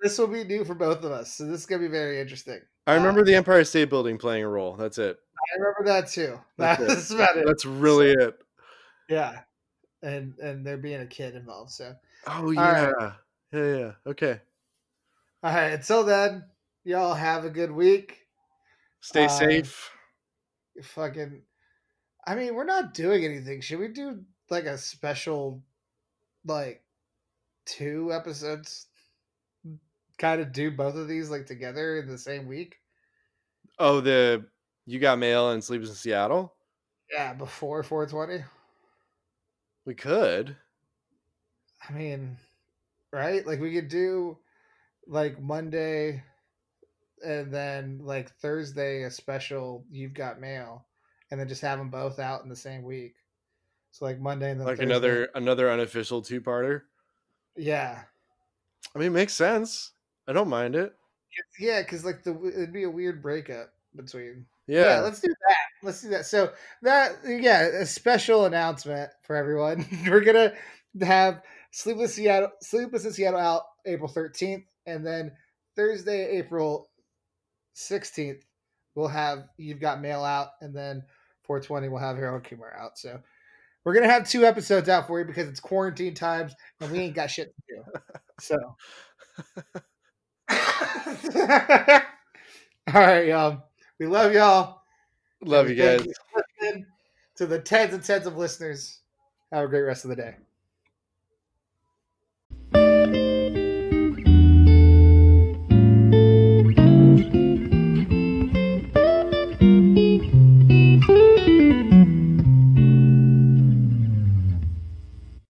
This will be new for both of us. So this is going to be very interesting. I remember um, the Empire State Building playing a role. That's it. I remember that too. That's, That's about it. That's really so, it. Yeah. And and there being a kid involved. So. Oh, yeah. Right. Yeah, yeah. Okay. All right. Until then, y'all have a good week. Stay uh, safe. Fucking. I mean, we're not doing anything. Should we do like a special, like two episodes? Kind of do both of these like together in the same week? Oh, the You Got Mail and Sleepless in Seattle? Yeah, before four twenty. We could. I mean, right? Like we could do like Monday and then like Thursday a special You've Got Mail. And then just have them both out in the same week. So like Monday and then like Thursday. another another unofficial two parter. Yeah, I mean, it makes sense. I don't mind it. Yeah, because like the it'd be a weird breakup between. Yeah. yeah, let's do that. Let's do that. So that yeah, a special announcement for everyone. We're gonna have Sleepless Seattle, Sleepless in Seattle out April thirteenth, and then Thursday, April sixteenth, we'll have You've Got Mail out, and then four twenty we'll have Harold Kumar out. So we're gonna have two episodes out for you because it's quarantine times and we ain't got shit to do. So all right, y'all. We love y'all. Love you guys. To the tens and tens of listeners. Have a great rest of the day.